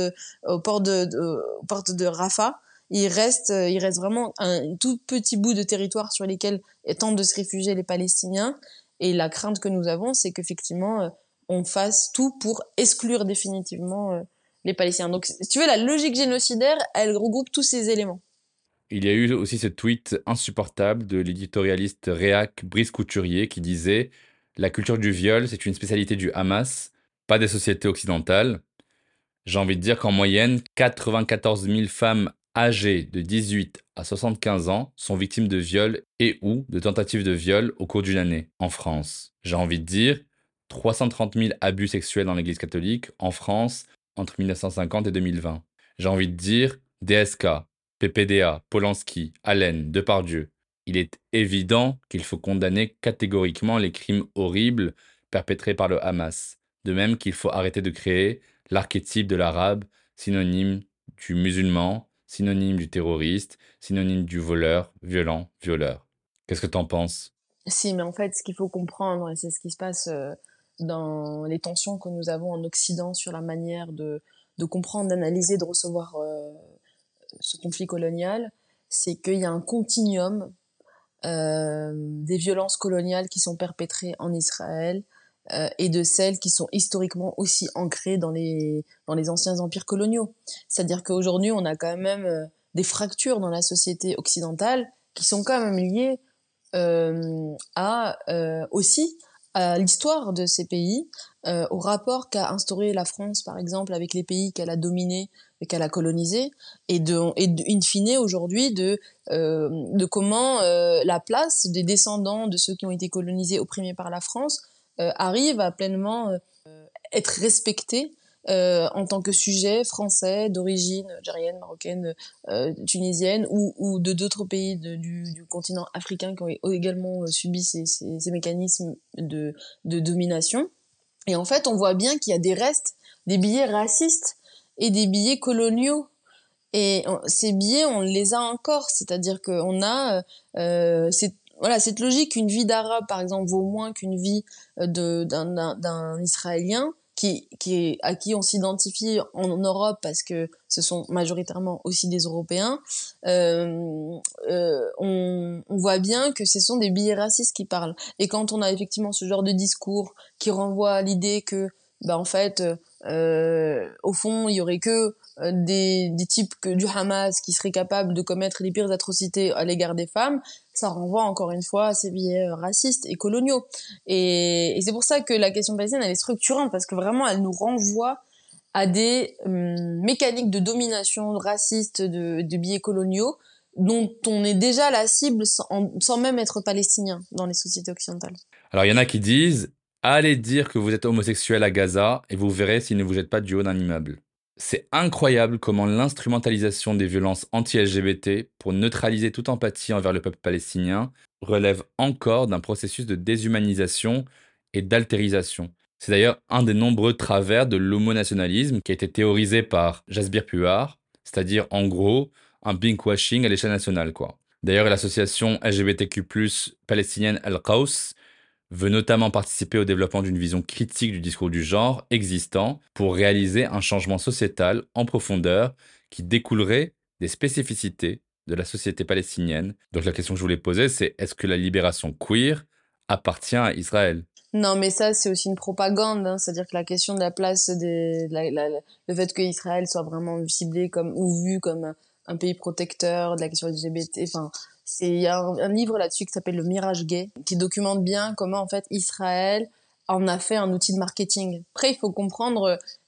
aux portes de, de, aux portes de Rafah. Il reste, il reste vraiment un tout petit bout de territoire sur lesquels tentent de se réfugier les Palestiniens. Et la crainte que nous avons, c'est qu'effectivement, on fasse tout pour exclure définitivement les Palestiniens. Donc, si tu veux, la logique génocidaire, elle regroupe tous ces éléments. Il y a eu aussi ce tweet insupportable de l'éditorialiste réac Brice Couturier qui disait « La culture du viol, c'est une spécialité du Hamas, pas des sociétés occidentales. » J'ai envie de dire qu'en moyenne, quatre-vingt-quatorze mille femmes âgées de dix-huit à soixante-quinze ans sont victimes de viols et ou de tentatives de viol au cours d'une année en France. J'ai envie de dire trois cent trente mille abus sexuels dans l'Église catholique en France entre mille neuf cent cinquante et deux mille vingt. J'ai envie de dire D S K, P P D A, Polanski, Allen, Depardieu. Il est évident qu'il faut condamner catégoriquement les crimes horribles perpétrés par le Hamas. De même qu'il faut arrêter de créer l'archétype de l'arabe, synonyme du musulman, synonyme du terroriste, synonyme du voleur, violent, violeur. Qu'est-ce que t'en penses ? Si, mais en fait, ce qu'il faut comprendre, et c'est ce qui se passe dans les tensions que nous avons en Occident sur la manière de, de comprendre, d'analyser, de recevoir euh, ce conflit colonial, c'est qu'il y a un continuum euh, des violences coloniales qui sont perpétrées en Israël Euh, et de celles qui sont historiquement aussi ancrées dans les, dans les anciens empires coloniaux. C'est-à-dire qu'aujourd'hui, on a quand même euh, des fractures dans la société occidentale qui sont quand même liées euh, à, euh, aussi à l'histoire de ces pays, euh, au rapport qu'a instauré la France, par exemple, avec les pays qu'elle a dominés et qu'elle a colonisés, et, de, et de, in fine, aujourd'hui, de, euh, de comment euh, la place des descendants de ceux qui ont été colonisés, opprimés par la France, Euh, arrive à pleinement euh, être respecté euh, en tant que sujet français d'origine algérienne, marocaine, euh, tunisienne ou, ou de d'autres pays de, du, du continent africain qui ont également euh, subi ces, ces, ces mécanismes de, de domination. Et en fait, on voit bien qu'il y a des restes, des billets racistes et des billets coloniaux. Et on, ces billets, on les a encore, c'est-à-dire qu'on a euh, ces Voilà, cette logique qu'une vie d'arabe, par exemple, vaut moins qu'une vie de, d'un, d'un, d'un Israélien qui, qui est, à qui on s'identifie en Europe parce que ce sont majoritairement aussi des Européens, euh, euh, on, on voit bien que ce sont des billets racistes qui parlent. Et quand on a effectivement ce genre de discours qui renvoie à l'idée que, bah, en fait, euh, au fond, il y aurait que Des, des types que, du Hamas qui seraient capables de commettre les pires atrocités à l'égard des femmes, ça renvoie encore une fois à ces biais racistes et coloniaux. Et, et c'est pour ça que la question palestinienne, elle est structurante, parce que vraiment, elle nous renvoie à des hum, mécaniques de domination raciste, de, de biais coloniaux, dont on est déjà la cible sans, sans même être palestinien dans les sociétés occidentales. Alors, il y en a qui disent « Allez dire que vous êtes homosexuel à Gaza et vous verrez s'ils ne vous jettent pas du haut d'un immeuble ». C'est incroyable comment l'instrumentalisation des violences anti-L G B T pour neutraliser toute empathie envers le peuple palestinien relève encore d'un processus de déshumanisation et d'altérisation. C'est d'ailleurs un des nombreux travers de l'homonationalisme qui a été théorisé par Jasbir Puar, c'est-à-dire en gros un pinkwashing à l'échelle nationale, quoi. D'ailleurs, l'association L G B T Q plus, palestinienne Al-Qaws, veut notamment participer au développement d'une vision critique du discours du genre existant pour réaliser un changement sociétal en profondeur qui découlerait des spécificités de la société palestinienne. Donc la question que je voulais poser, c'est est-ce que la libération queer appartient à Israël ? Non, mais ça, c'est aussi une propagande, hein. C'est-à-dire que la question de la place, des, la, la, le fait qu'Israël soit vraiment ciblé comme, ou vu comme un, un pays protecteur de la question L G B T, enfin... Il y a un, un livre là-dessus qui s'appelle « Le mirage gay » qui documente bien comment en fait Israël en a fait un outil de marketing. Après, il faut comprendre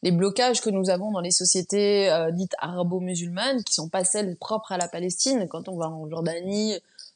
les blocages que nous avons dans les sociétés euh, dites arabo-musulmanes qui ne sont pas celles propres à la Palestine. Quand on va en Jordanie,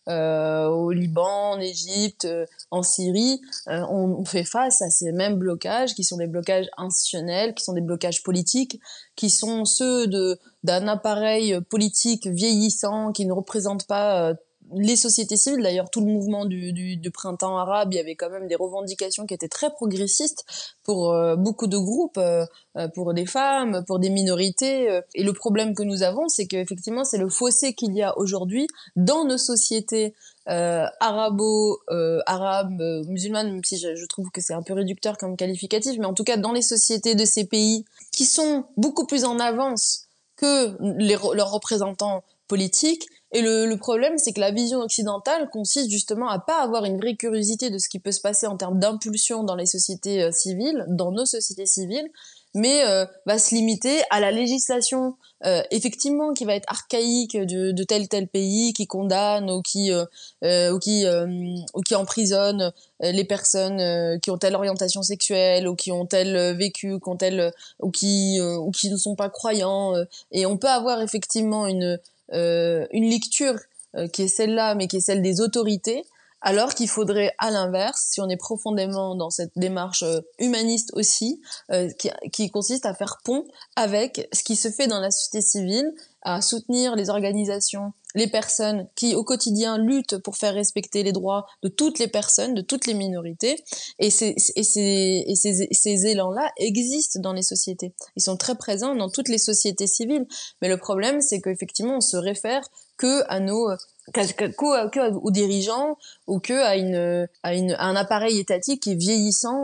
euh, au Liban, en Égypte, euh, en Syrie, euh, on, on fait face à ces mêmes blocages qui sont des blocages institutionnels, qui sont des blocages politiques, qui sont ceux de, d'un appareil politique vieillissant qui ne représente pas... Euh, les sociétés civiles, d'ailleurs tout le mouvement du, du, du printemps arabe, il y avait quand même des revendications qui étaient très progressistes pour euh, beaucoup de groupes, euh, pour des femmes, pour des minorités. Euh. Et le problème que nous avons, c'est qu'effectivement, c'est le fossé qu'il y a aujourd'hui dans nos sociétés euh, arabo, euh, arabes, euh, musulmanes, même si je, je trouve que c'est un peu réducteur comme qualificatif, mais en tout cas dans les sociétés de ces pays qui sont beaucoup plus en avance que les, leurs représentants politiques. Et le, le problème, c'est que la vision occidentale consiste justement à pas avoir une vraie curiosité de ce qui peut se passer en termes d'impulsion dans les sociétés euh, civiles, dans nos sociétés civiles, mais euh, va se limiter à la législation euh, effectivement qui va être archaïque de, de tel tel pays, qui condamne ou qui euh, euh, ou qui euh, ou qui emprisonne les personnes euh, qui ont telle orientation sexuelle ou qui ont tel euh, vécu, qui ont tel euh, ou qui euh, ou qui ne sont pas croyants. Euh, et on peut avoir effectivement une Euh, une lecture euh, qui est celle-là, mais qui est celle des autorités, alors qu'il faudrait, à l'inverse, si on est profondément dans cette démarche euh, humaniste aussi, euh, qui, qui consiste à faire pont avec ce qui se fait dans la société civile, à soutenir les organisations, les personnes qui, au quotidien, luttent pour faire respecter les droits de toutes les personnes, de toutes les minorités. Et, ces, et, ces, et ces, ces élans-là existent dans les sociétés. Ils sont très présents dans toutes les sociétés civiles. Mais le problème, c'est qu'effectivement, on se réfère que à nos, que aux dirigeants ou que à une, à une, à un appareil étatique qui est vieillissant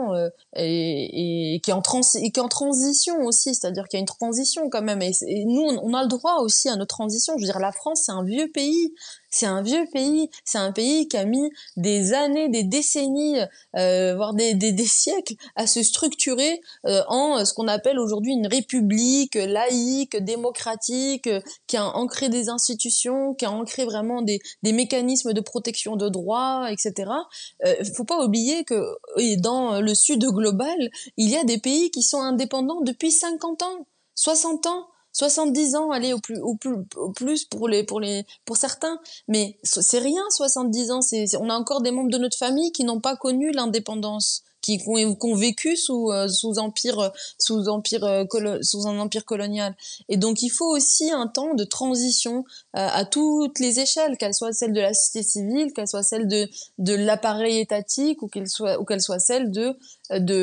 et, et qui est en trans, et qui est en transition aussi. C'est-à-dire qu'il y a une transition quand même. Et, et nous, on a le droit aussi à notre transition. Je veux dire, la France, c'est un vieux pays. C'est un vieux pays. C'est un pays qui a mis des années, des décennies, euh, voire des, des, des siècles à se structurer euh, en ce qu'on appelle aujourd'hui une république laïque, démocratique, qui a ancré des institutions, qui a ancré vraiment des, des mécanismes de protection de droits, et cetera. Euh, faut pas oublier que et dans le sud global, il y a des pays qui sont indépendants depuis cinquante ans, soixante ans. soixante-dix ans, allez, au plus, au plus, au plus pour les, pour les, pour certains. Mais c'est rien, soixante-dix ans. C'est, on a encore des membres de notre famille qui n'ont pas connu l'indépendance, qui, qui ont, qui ont vécu sous, sous empire, sous empire, sous un empire colonial. Et donc, il faut aussi un temps de transition à, à toutes les échelles, qu'elle soit celle de la société civile, qu'elle soit celle de, de l'appareil étatique, ou qu'elle soit, ou qu'elle soit celle de, de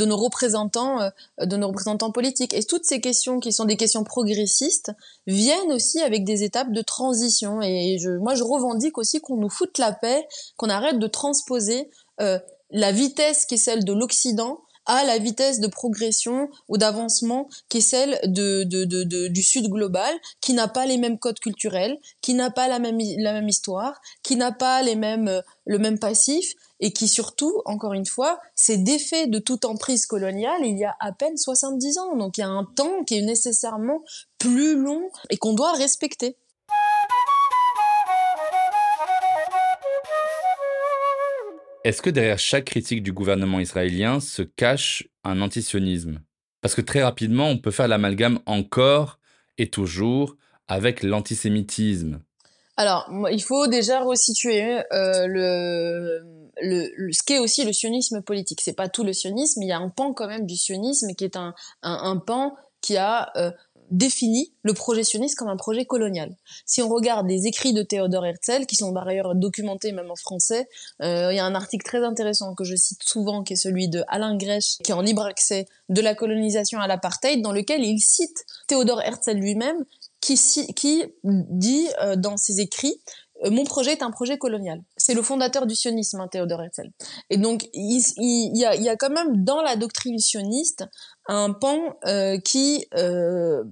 de nos représentants de nos représentants politiques. Et toutes ces questions qui sont des questions progressistes viennent aussi avec des étapes de transition. Et je, moi je revendique aussi qu'on nous foute la paix, qu'on arrête de transposer euh, la vitesse qui est celle de l'Occident à la vitesse de progression ou d'avancement qui est celle de, de, de, de, du Sud global, qui n'a pas les mêmes codes culturels, qui n'a pas la même, la même histoire, qui n'a pas les mêmes, le même passif, et qui surtout, encore une fois, s'est défait de toute emprise coloniale il y a à peine soixante-dix ans. Donc il y a un temps qui est nécessairement plus long et qu'on doit respecter. Est-ce que derrière chaque critique du gouvernement israélien se cache un antisionisme ? Parce que très rapidement, on peut faire l'amalgame encore et toujours avec l'antisémitisme. Alors, il faut déjà resituer euh, le, le, le, ce qu'est aussi le sionisme politique. C'est pas tout le sionisme, il y a un pan quand même du sionisme qui est un, un, un pan qui a... Euh, définit le projet sioniste comme un projet colonial. Si on regarde les écrits de Théodore Herzl, qui sont par ailleurs documentés même en français, euh, il y a un article très intéressant que je cite souvent, qui est celui de Alain Grech, qui est en libre accès, de la colonisation à l'apartheid, dans lequel il cite Théodore Herzl lui-même, qui, qui dit euh, dans ses écrits « Mon projet est un projet colonial ». C'est le fondateur du sionisme, hein, Théodore Herzl. Et donc, il, il, il, y a, il y a quand même dans la doctrine sioniste un pan euh, qui, euh,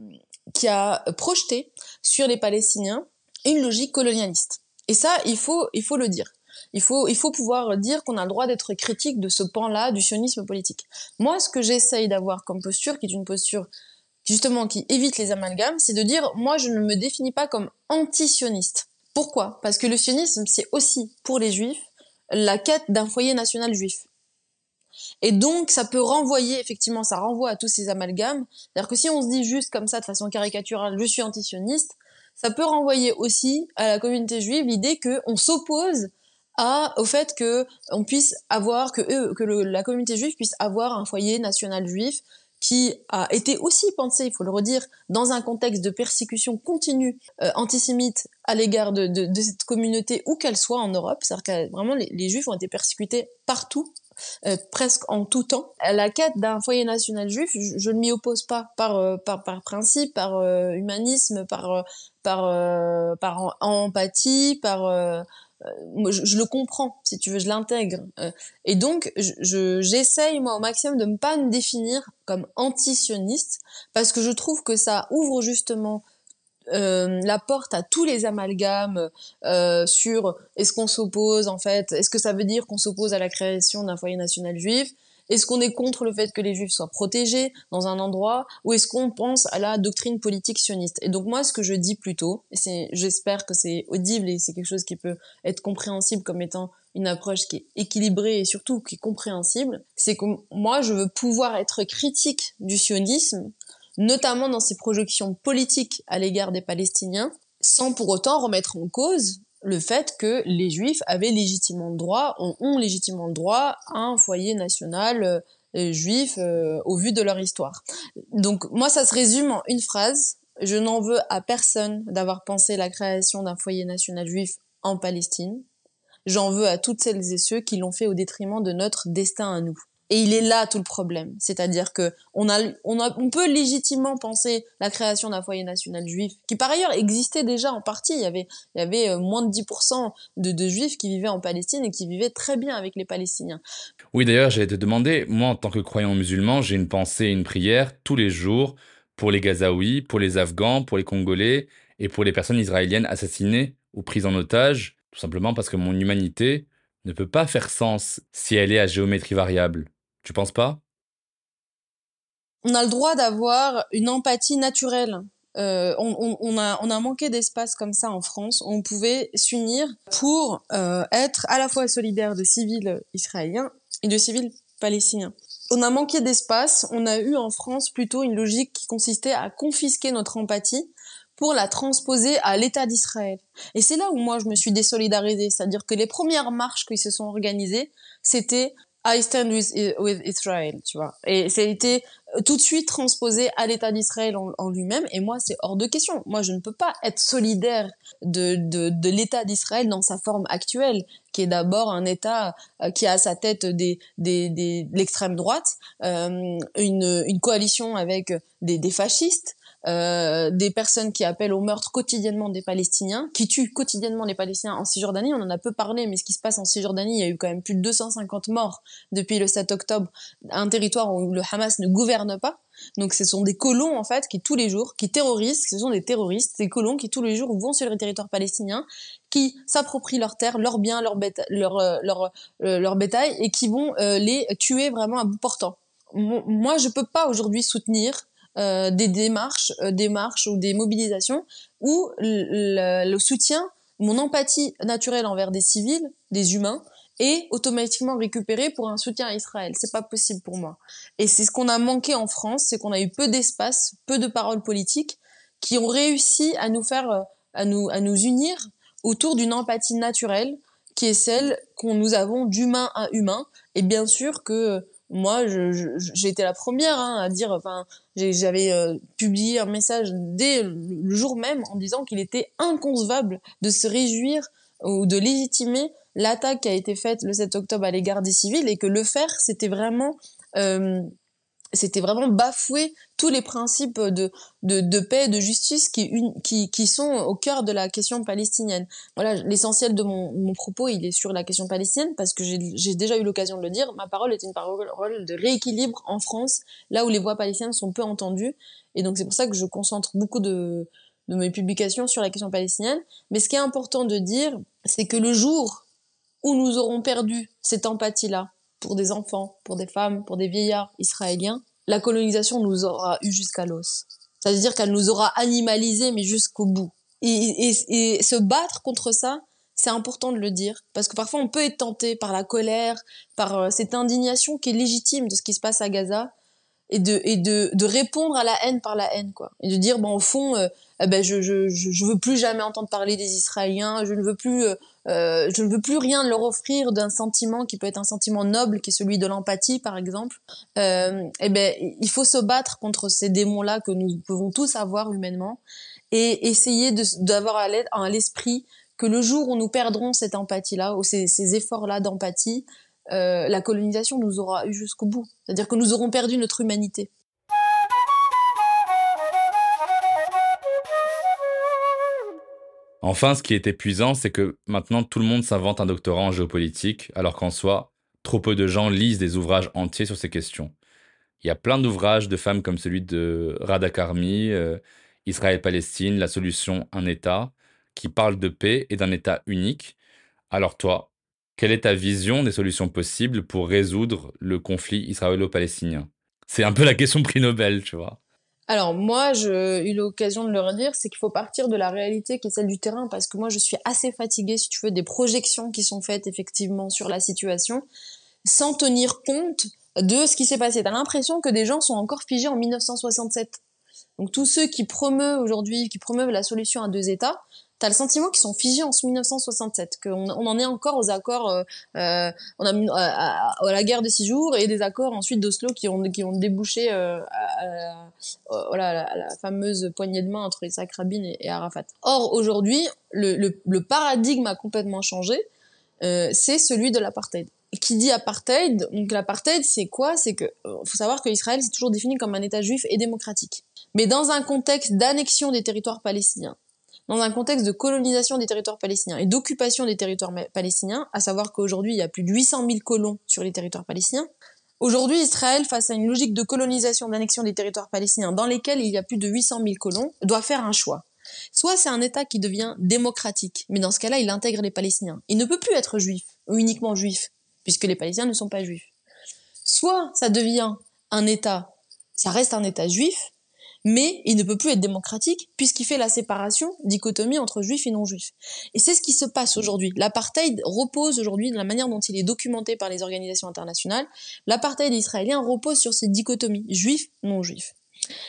qui a projeté sur les Palestiniens une logique colonialiste. Et ça, il faut, il faut le dire. Il faut, il faut pouvoir dire qu'on a le droit d'être critique de ce pan-là du sionisme politique. Moi, ce que j'essaye d'avoir comme posture, qui est une posture justement qui évite les amalgames, c'est de dire « Moi, je ne me définis pas comme anti-sioniste ». Pourquoi ? Parce que le sionisme, c'est aussi, pour les juifs, la quête d'un foyer national juif. Et donc, ça peut renvoyer, effectivement, ça renvoie à tous ces amalgames. C'est-à-dire que si on se dit juste comme ça, de façon caricaturale, je suis antisioniste, ça peut renvoyer aussi à la communauté juive l'idée qu'on s'oppose à, au fait que on puisse avoir, que, eux, que le, la communauté juive puisse avoir un foyer national juif, qui a été aussi pensé, il faut le redire, dans un contexte de persécution continue euh, antisémite à l'égard de, de, de cette communauté, où qu'elle soit en Europe. C'est-à-dire que vraiment, les, les Juifs ont été persécutés partout, Euh, presque en tout temps. À la quête d'un foyer national juif, je, je ne m'y oppose pas par, euh, par, par principe, par euh, humanisme, par, euh, par, euh, par en, en empathie, par... Euh, euh, moi, je, je le comprends, si tu veux, je l'intègre. Euh, et donc, je, je, j'essaye, moi, au maximum, de ne pas me définir comme anti-sioniste, parce que je trouve que ça ouvre justement Euh, la porte à tous les amalgames euh, sur est-ce qu'on s'oppose en fait, est-ce que ça veut dire qu'on s'oppose à la création d'un foyer national juif, est-ce qu'on est contre le fait que les juifs soient protégés dans un endroit, ou est-ce qu'on pense à la doctrine politique sioniste. Et donc moi, ce que je dis plutôt, et c'est, j'espère que c'est audible et c'est quelque chose qui peut être compréhensible comme étant une approche qui est équilibrée et surtout qui est compréhensible, c'est que moi je veux pouvoir être critique du sionisme, notamment dans ses projections politiques à l'égard des Palestiniens, sans pour autant remettre en cause le fait que les Juifs avaient légitimement le droit, ont, ont légitimement le droit à un foyer national euh, juif euh, au vu de leur histoire. Donc moi, ça se résume en une phrase. Je n'en veux à personne d'avoir pensé la création d'un foyer national juif en Palestine. J'en veux à toutes celles et ceux qui l'ont fait au détriment de notre destin à nous. Et il est là tout le problème, c'est-à-dire que on a, on a, on peut légitimement penser la création d'un foyer national juif, qui par ailleurs existait déjà en partie. Il y avait, il y avait moins de dix pour cent de, de juifs qui vivaient en Palestine et qui vivaient très bien avec les Palestiniens. Oui, d'ailleurs, j'allais te demander, moi en tant que croyant musulman, j'ai une pensée et une prière tous les jours pour les Gazaouis, pour les Afghans, pour les Congolais et pour les personnes israéliennes assassinées ou prises en otage, tout simplement parce que mon humanité ne peut pas faire sens si elle est à géométrie variable. Tu penses pas ? On a le droit d'avoir une empathie naturelle. Euh, on, on, on, a, on a manqué d'espace comme ça en France. On pouvait s'unir pour euh, être à la fois solidaire de civils israéliens et de civils palestiniens. On a manqué d'espace. On a eu en France plutôt une logique qui consistait à confisquer notre empathie pour la transposer à l'État d'Israël. Et c'est là où moi je me suis désolidarisée. C'est-à-dire que les premières marches qui se sont organisées, c'était I stand with, with Israel, tu vois. Et ça a été tout de suite transposé à l'État d'Israël en, en lui-même. Et moi, c'est hors de question. Moi, je ne peux pas être solidaire de, de, de l'État d'Israël dans sa forme actuelle, qui est d'abord un État qui a à sa tête des, des, des, l'extrême droite, euh, une, une coalition avec des, des fascistes, Euh, des personnes qui appellent au meurtre quotidiennement des Palestiniens, qui tuent quotidiennement les Palestiniens en Cisjordanie. On en a peu parlé, mais ce qui se passe en Cisjordanie, il y a eu quand même plus de deux cent cinquante morts depuis le sept octobre, un territoire où le Hamas ne gouverne pas. Donc ce sont des colons en fait qui tous les jours, qui terrorisent, ce sont des terroristes, des colons qui tous les jours vont sur le territoire palestinien, qui s'approprient leurs terres, leurs biens, leur, béta- leur, leur, leur, leur bétail, et qui vont euh, les tuer vraiment à bout portant. M- moi je peux pas aujourd'hui soutenir Euh, des démarches, euh, démarches ou des mobilisations où le, le, le soutien, mon empathie naturelle envers des civils, des humains, est automatiquement récupérée pour un soutien à Israël. C'est pas possible pour moi. Et c'est ce qu'on a manqué en France, c'est qu'on a eu peu d'espace, peu de paroles politiques qui ont réussi à nous faire, à nous, à nous unir autour d'une empathie naturelle qui est celle qu'on nous avons d'humain à humain. Et bien sûr que moi, je, je, j'ai été la première hein, à dire, enfin, j'ai, j'avais euh, publié un message dès le jour même en disant qu'il était inconcevable de se réjouir ou de légitimer l'attaque qui a été faite le sept octobre à l'égard des civils, et que le faire, c'était vraiment, euh, c'était vraiment bafouer tous les principes de, de, de paix, de justice qui, une, qui, qui sont au cœur de la question palestinienne. Voilà, l'essentiel de mon, mon propos, il est sur la question palestinienne, parce que j'ai, j'ai déjà eu l'occasion de le dire, ma parole est une parole de rééquilibre en France, là où les voix palestiniennes sont peu entendues, et donc c'est pour ça que je concentre beaucoup de, de mes publications sur la question palestinienne. Mais ce qui est important de dire, c'est que le jour où nous aurons perdu cette empathie-là, pour des enfants, pour des femmes, pour des vieillards israéliens, la colonisation nous aura eu jusqu'à l'os. C'est-à-dire qu'elle nous aura animalisés, mais jusqu'au bout. Et, et, et se battre contre ça, c'est important de le dire, parce que parfois on peut être tenté par la colère, par cette indignation qui est légitime de ce qui se passe à Gaza, et de, et de, de répondre à la haine par la haine, quoi. Et de dire, ben, au fond, euh, eh ben, je, je, je, je veux plus jamais entendre parler des Israéliens, je ne veux plus, euh, Euh, je ne veux plus rien leur offrir d'un sentiment qui peut être un sentiment noble, qui est celui de l'empathie, par exemple. Euh, eh ben, il faut se battre contre ces démons-là que nous pouvons tous avoir humainement et essayer de, d'avoir à, à l'esprit que le jour où nous perdrons cette empathie-là, ou ces, ces efforts-là d'empathie, euh, la colonisation nous aura eu jusqu'au bout. C'est-à-dire que nous aurons perdu notre humanité. Enfin, ce qui est épuisant, c'est que maintenant tout le monde s'invente un doctorat en géopolitique, alors qu'en soi, trop peu de gens lisent des ouvrages entiers sur ces questions. Il y a plein d'ouvrages de femmes comme celui de Radha Karmi, euh, Israël-Palestine, La solution, un État, qui parlent de paix et d'un État unique. Alors toi, quelle est ta vision des solutions possibles pour résoudre le conflit israélo-palestinien ? C'est un peu la question prix Nobel, tu vois. Alors moi, j'ai eu l'occasion de le redire, c'est qu'il faut partir de la réalité qui est celle du terrain, parce que moi je suis assez fatiguée, si tu veux, des projections qui sont faites effectivement sur la situation, sans tenir compte de ce qui s'est passé. T'as l'impression que des gens sont encore figés en dix-neuf cent soixante-sept. Donc tous ceux qui promeuvent aujourd'hui, qui promeuvent la solution à deux États, t'as le sentiment qu'ils sont figés en dix-neuf cent soixante-sept, qu'on on en est encore aux accords, euh, euh, on a, euh, à, à la guerre de six jours et des accords ensuite d'Oslo qui ont, qui ont débouché euh, à, à, à, à la fameuse poignée de main entre Yitzhak Rabin et, et Arafat. Or, aujourd'hui, le, le, le paradigme a complètement changé, euh, c'est celui de l'apartheid. Qui dit apartheid, donc l'apartheid, c'est quoi ? C'est que, faut savoir qu'Israël s'est toujours défini comme un État juif et démocratique, mais dans un contexte d'annexion des territoires palestiniens, dans un contexte de colonisation des territoires palestiniens et d'occupation des territoires palestiniens, à savoir qu'aujourd'hui, il y a plus de huit cent mille colons sur les territoires palestiniens. Aujourd'hui, Israël, face à une logique de colonisation, d'annexion des territoires palestiniens, dans lesquels il y a plus de huit cent mille colons, doit faire un choix. Soit c'est un État qui devient démocratique, mais dans ce cas-là, il intègre les Palestiniens. Il ne peut plus être juif, ou uniquement juif, puisque les Palestiniens ne sont pas juifs. Soit ça devient un État, ça reste un État juif, mais il ne peut plus être démocratique puisqu'il fait la séparation, dichotomie entre juifs et non-juifs. Et c'est ce qui se passe aujourd'hui. L'apartheid repose aujourd'hui, de la manière dont il est documenté par les organisations internationales, l'apartheid israélien repose sur cette dichotomie juif-non-juif.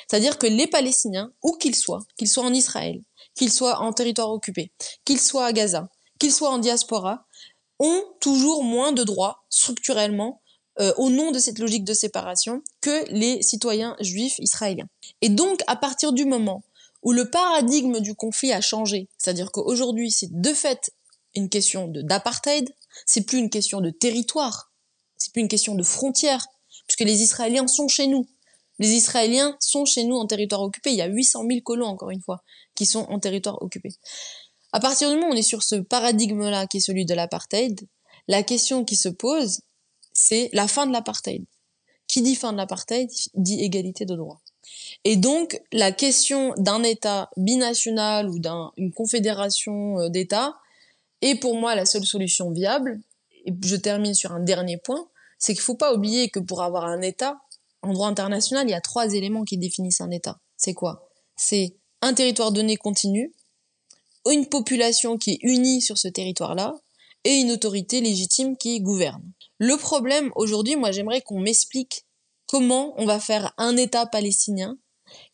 C'est-à-dire que les Palestiniens, où qu'ils soient, qu'ils soient en Israël, qu'ils soient en territoire occupé, qu'ils soient à Gaza, qu'ils soient en diaspora, ont toujours moins de droits structurellement Euh, au nom de cette logique de séparation, que les citoyens juifs israéliens. Et donc, à partir du moment où le paradigme du conflit a changé, c'est-à-dire qu'aujourd'hui, c'est de fait une question de, d'apartheid, c'est plus une question de territoire, c'est plus une question de frontière, puisque les Israéliens sont chez nous. Les Israéliens sont chez nous en territoire occupé. Il y a huit cent mille colons, encore une fois, qui sont en territoire occupé. À partir du moment où on est sur ce paradigme-là, qui est celui de l'apartheid, la question qui se pose, c'est la fin de l'apartheid. Qui dit fin de l'apartheid, dit égalité de droit. Et donc, la question d'un État binational ou d'une confédération d'États est pour moi la seule solution viable. Et je termine sur un dernier point, c'est qu'il ne faut pas oublier que pour avoir un État, en droit international, il y a trois éléments qui définissent un État. C'est quoi ? C'est un territoire donné continu, une population qui est unie sur ce territoire-là, et une autorité légitime qui gouverne. Le problème, aujourd'hui, moi, j'aimerais qu'on m'explique comment on va faire un État palestinien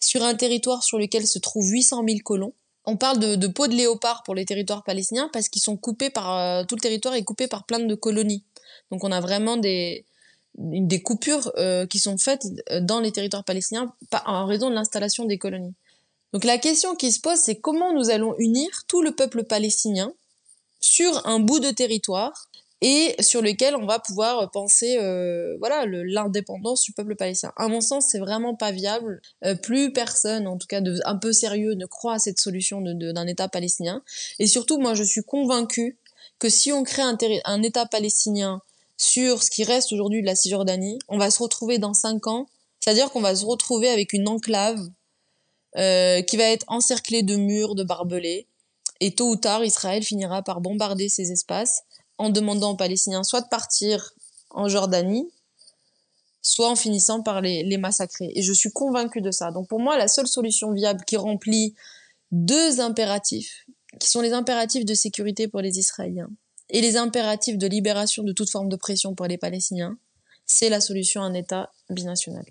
sur un territoire sur lequel se trouvent huit cent mille colons. On parle de, de peau de léopard pour les territoires palestiniens parce qu'ils sont coupés par... Euh, tout le territoire est coupé par plein de colonies. Donc on a vraiment des, des coupures euh, qui sont faites dans les territoires palestiniens en raison de l'installation des colonies. Donc la question qui se pose, c'est comment nous allons unir tout le peuple palestinien sur un bout de territoire et sur lequel on va pouvoir penser euh, voilà, le, l'indépendance du peuple palestinien. À mon sens, c'est vraiment pas viable. Euh, plus personne, en tout cas de, un peu sérieux, ne croit à cette solution de, de, d'un État palestinien. Et surtout, moi, je suis convaincue que si on crée un, terri- un État palestinien sur ce qui reste aujourd'hui de la Cisjordanie, on va se retrouver dans cinq ans, c'est-à-dire qu'on va se retrouver avec une enclave euh, qui va être encerclée de murs, de barbelés, et tôt ou tard, Israël finira par bombarder ces espaces en demandant aux Palestiniens soit de partir en Jordanie, soit en finissant par les, les massacrer. Et je suis convaincue de ça. Donc pour moi, la seule solution viable qui remplit deux impératifs, qui sont les impératifs de sécurité pour les Israéliens et les impératifs de libération de toute forme de pression pour les Palestiniens, c'est la solution à un État binational.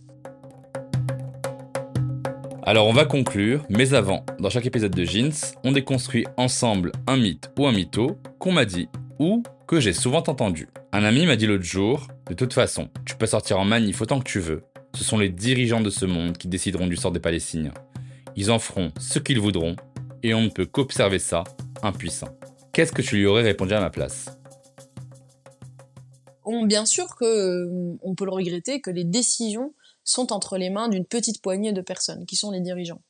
Alors on va conclure, mais avant, dans chaque épisode de Jins, on déconstruit ensemble un mythe ou un mytho qu'on m'a dit ou que j'ai souvent entendu. Un ami m'a dit l'autre jour, de toute façon, tu peux sortir en manif autant que tu veux. Ce sont les dirigeants de ce monde qui décideront du sort des Palestiniens. Ils en feront ce qu'ils voudront et on ne peut qu'observer ça, impuissant. Qu'est-ce que tu lui aurais répondu à ma place ? On, bien sûr qu'on euh, peut le regretter que les décisions sont entre les mains d'une petite poignée de personnes, qui sont les dirigeants.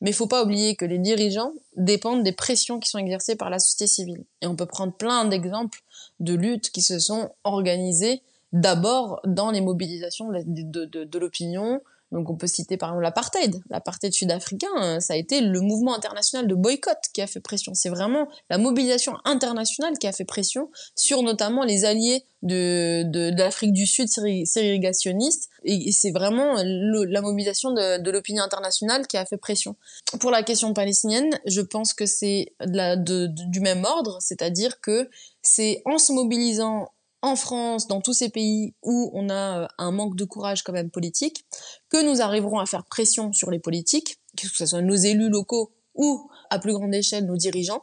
Mais il ne faut pas oublier que les dirigeants dépendent des pressions qui sont exercées par la société civile. Et on peut prendre plein d'exemples de luttes qui se sont organisées d'abord dans les mobilisations de, de, de, de l'opinion. Donc on peut citer par exemple l'apartheid. L'apartheid sud-africain, ça a été le mouvement international de boycott qui a fait pression. C'est vraiment la mobilisation internationale qui a fait pression sur notamment les alliés de, de, de l'Afrique du Sud ségrégationniste. Et c'est vraiment le, la mobilisation de, de l'opinion internationale qui a fait pression. Pour la question palestinienne, je pense que c'est de la, de, de, du même ordre, c'est-à-dire que c'est en se mobilisant en France, dans tous ces pays où on a un manque de courage quand même politique, que nous arriverons à faire pression sur les politiques, que ce soit nos élus locaux ou, à plus grande échelle, nos dirigeants.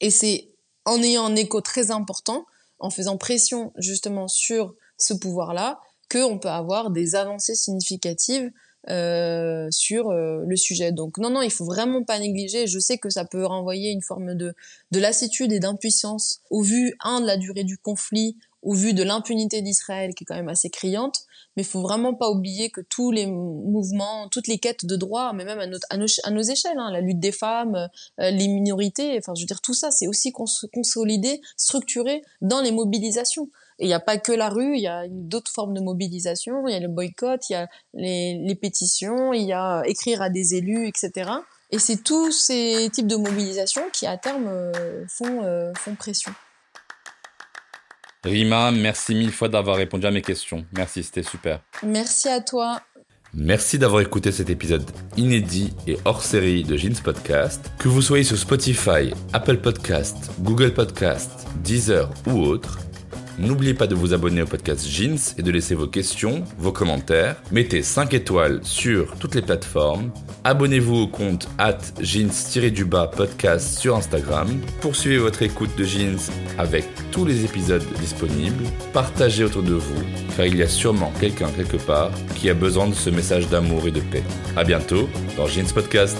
Et c'est en ayant un écho très important, en faisant pression justement sur ce pouvoir-là, qu'on peut avoir des avancées significatives Euh, sur euh, le sujet. Donc non, non, il faut vraiment pas négliger. Je sais que ça peut renvoyer une forme de, de lassitude et d'impuissance au vu, un, de la durée du conflit, au vu de l'impunité d'Israël qui est quand même assez criante, mais il faut vraiment pas oublier que tous les mouvements, toutes les quêtes de droits, mais même à, notre, à, nos, à nos échelles, hein, la lutte des femmes, euh, les minorités, enfin je veux dire, tout ça, c'est aussi cons- consolidé, structuré dans les mobilisations. Et il n'y a pas que la rue, il y a d'autres formes de mobilisation, il y a le boycott, il y a les, les pétitions, il y a écrire à des élus, et cetera. Et c'est tous ces types de mobilisations qui, à terme, euh, font, euh, font pression. Rima, merci mille fois d'avoir répondu à mes questions. Merci, c'était super. Merci à toi. Merci d'avoir écouté cet épisode inédit et hors série de Jins Podcast. Que vous soyez sur Spotify, Apple Podcast, Google Podcast, Deezer ou autre, n'oubliez pas de vous abonner au podcast Jins et de laisser vos questions, vos commentaires. Mettez cinq étoiles sur toutes les plateformes. Abonnez-vous au compte arobase jins tiret du bas podcast sur Instagram. Poursuivez votre écoute de Jins avec tous les épisodes disponibles. Partagez autour de vous, car il y a sûrement quelqu'un quelque part qui a besoin de ce message d'amour et de paix. À bientôt dans Jins Podcast.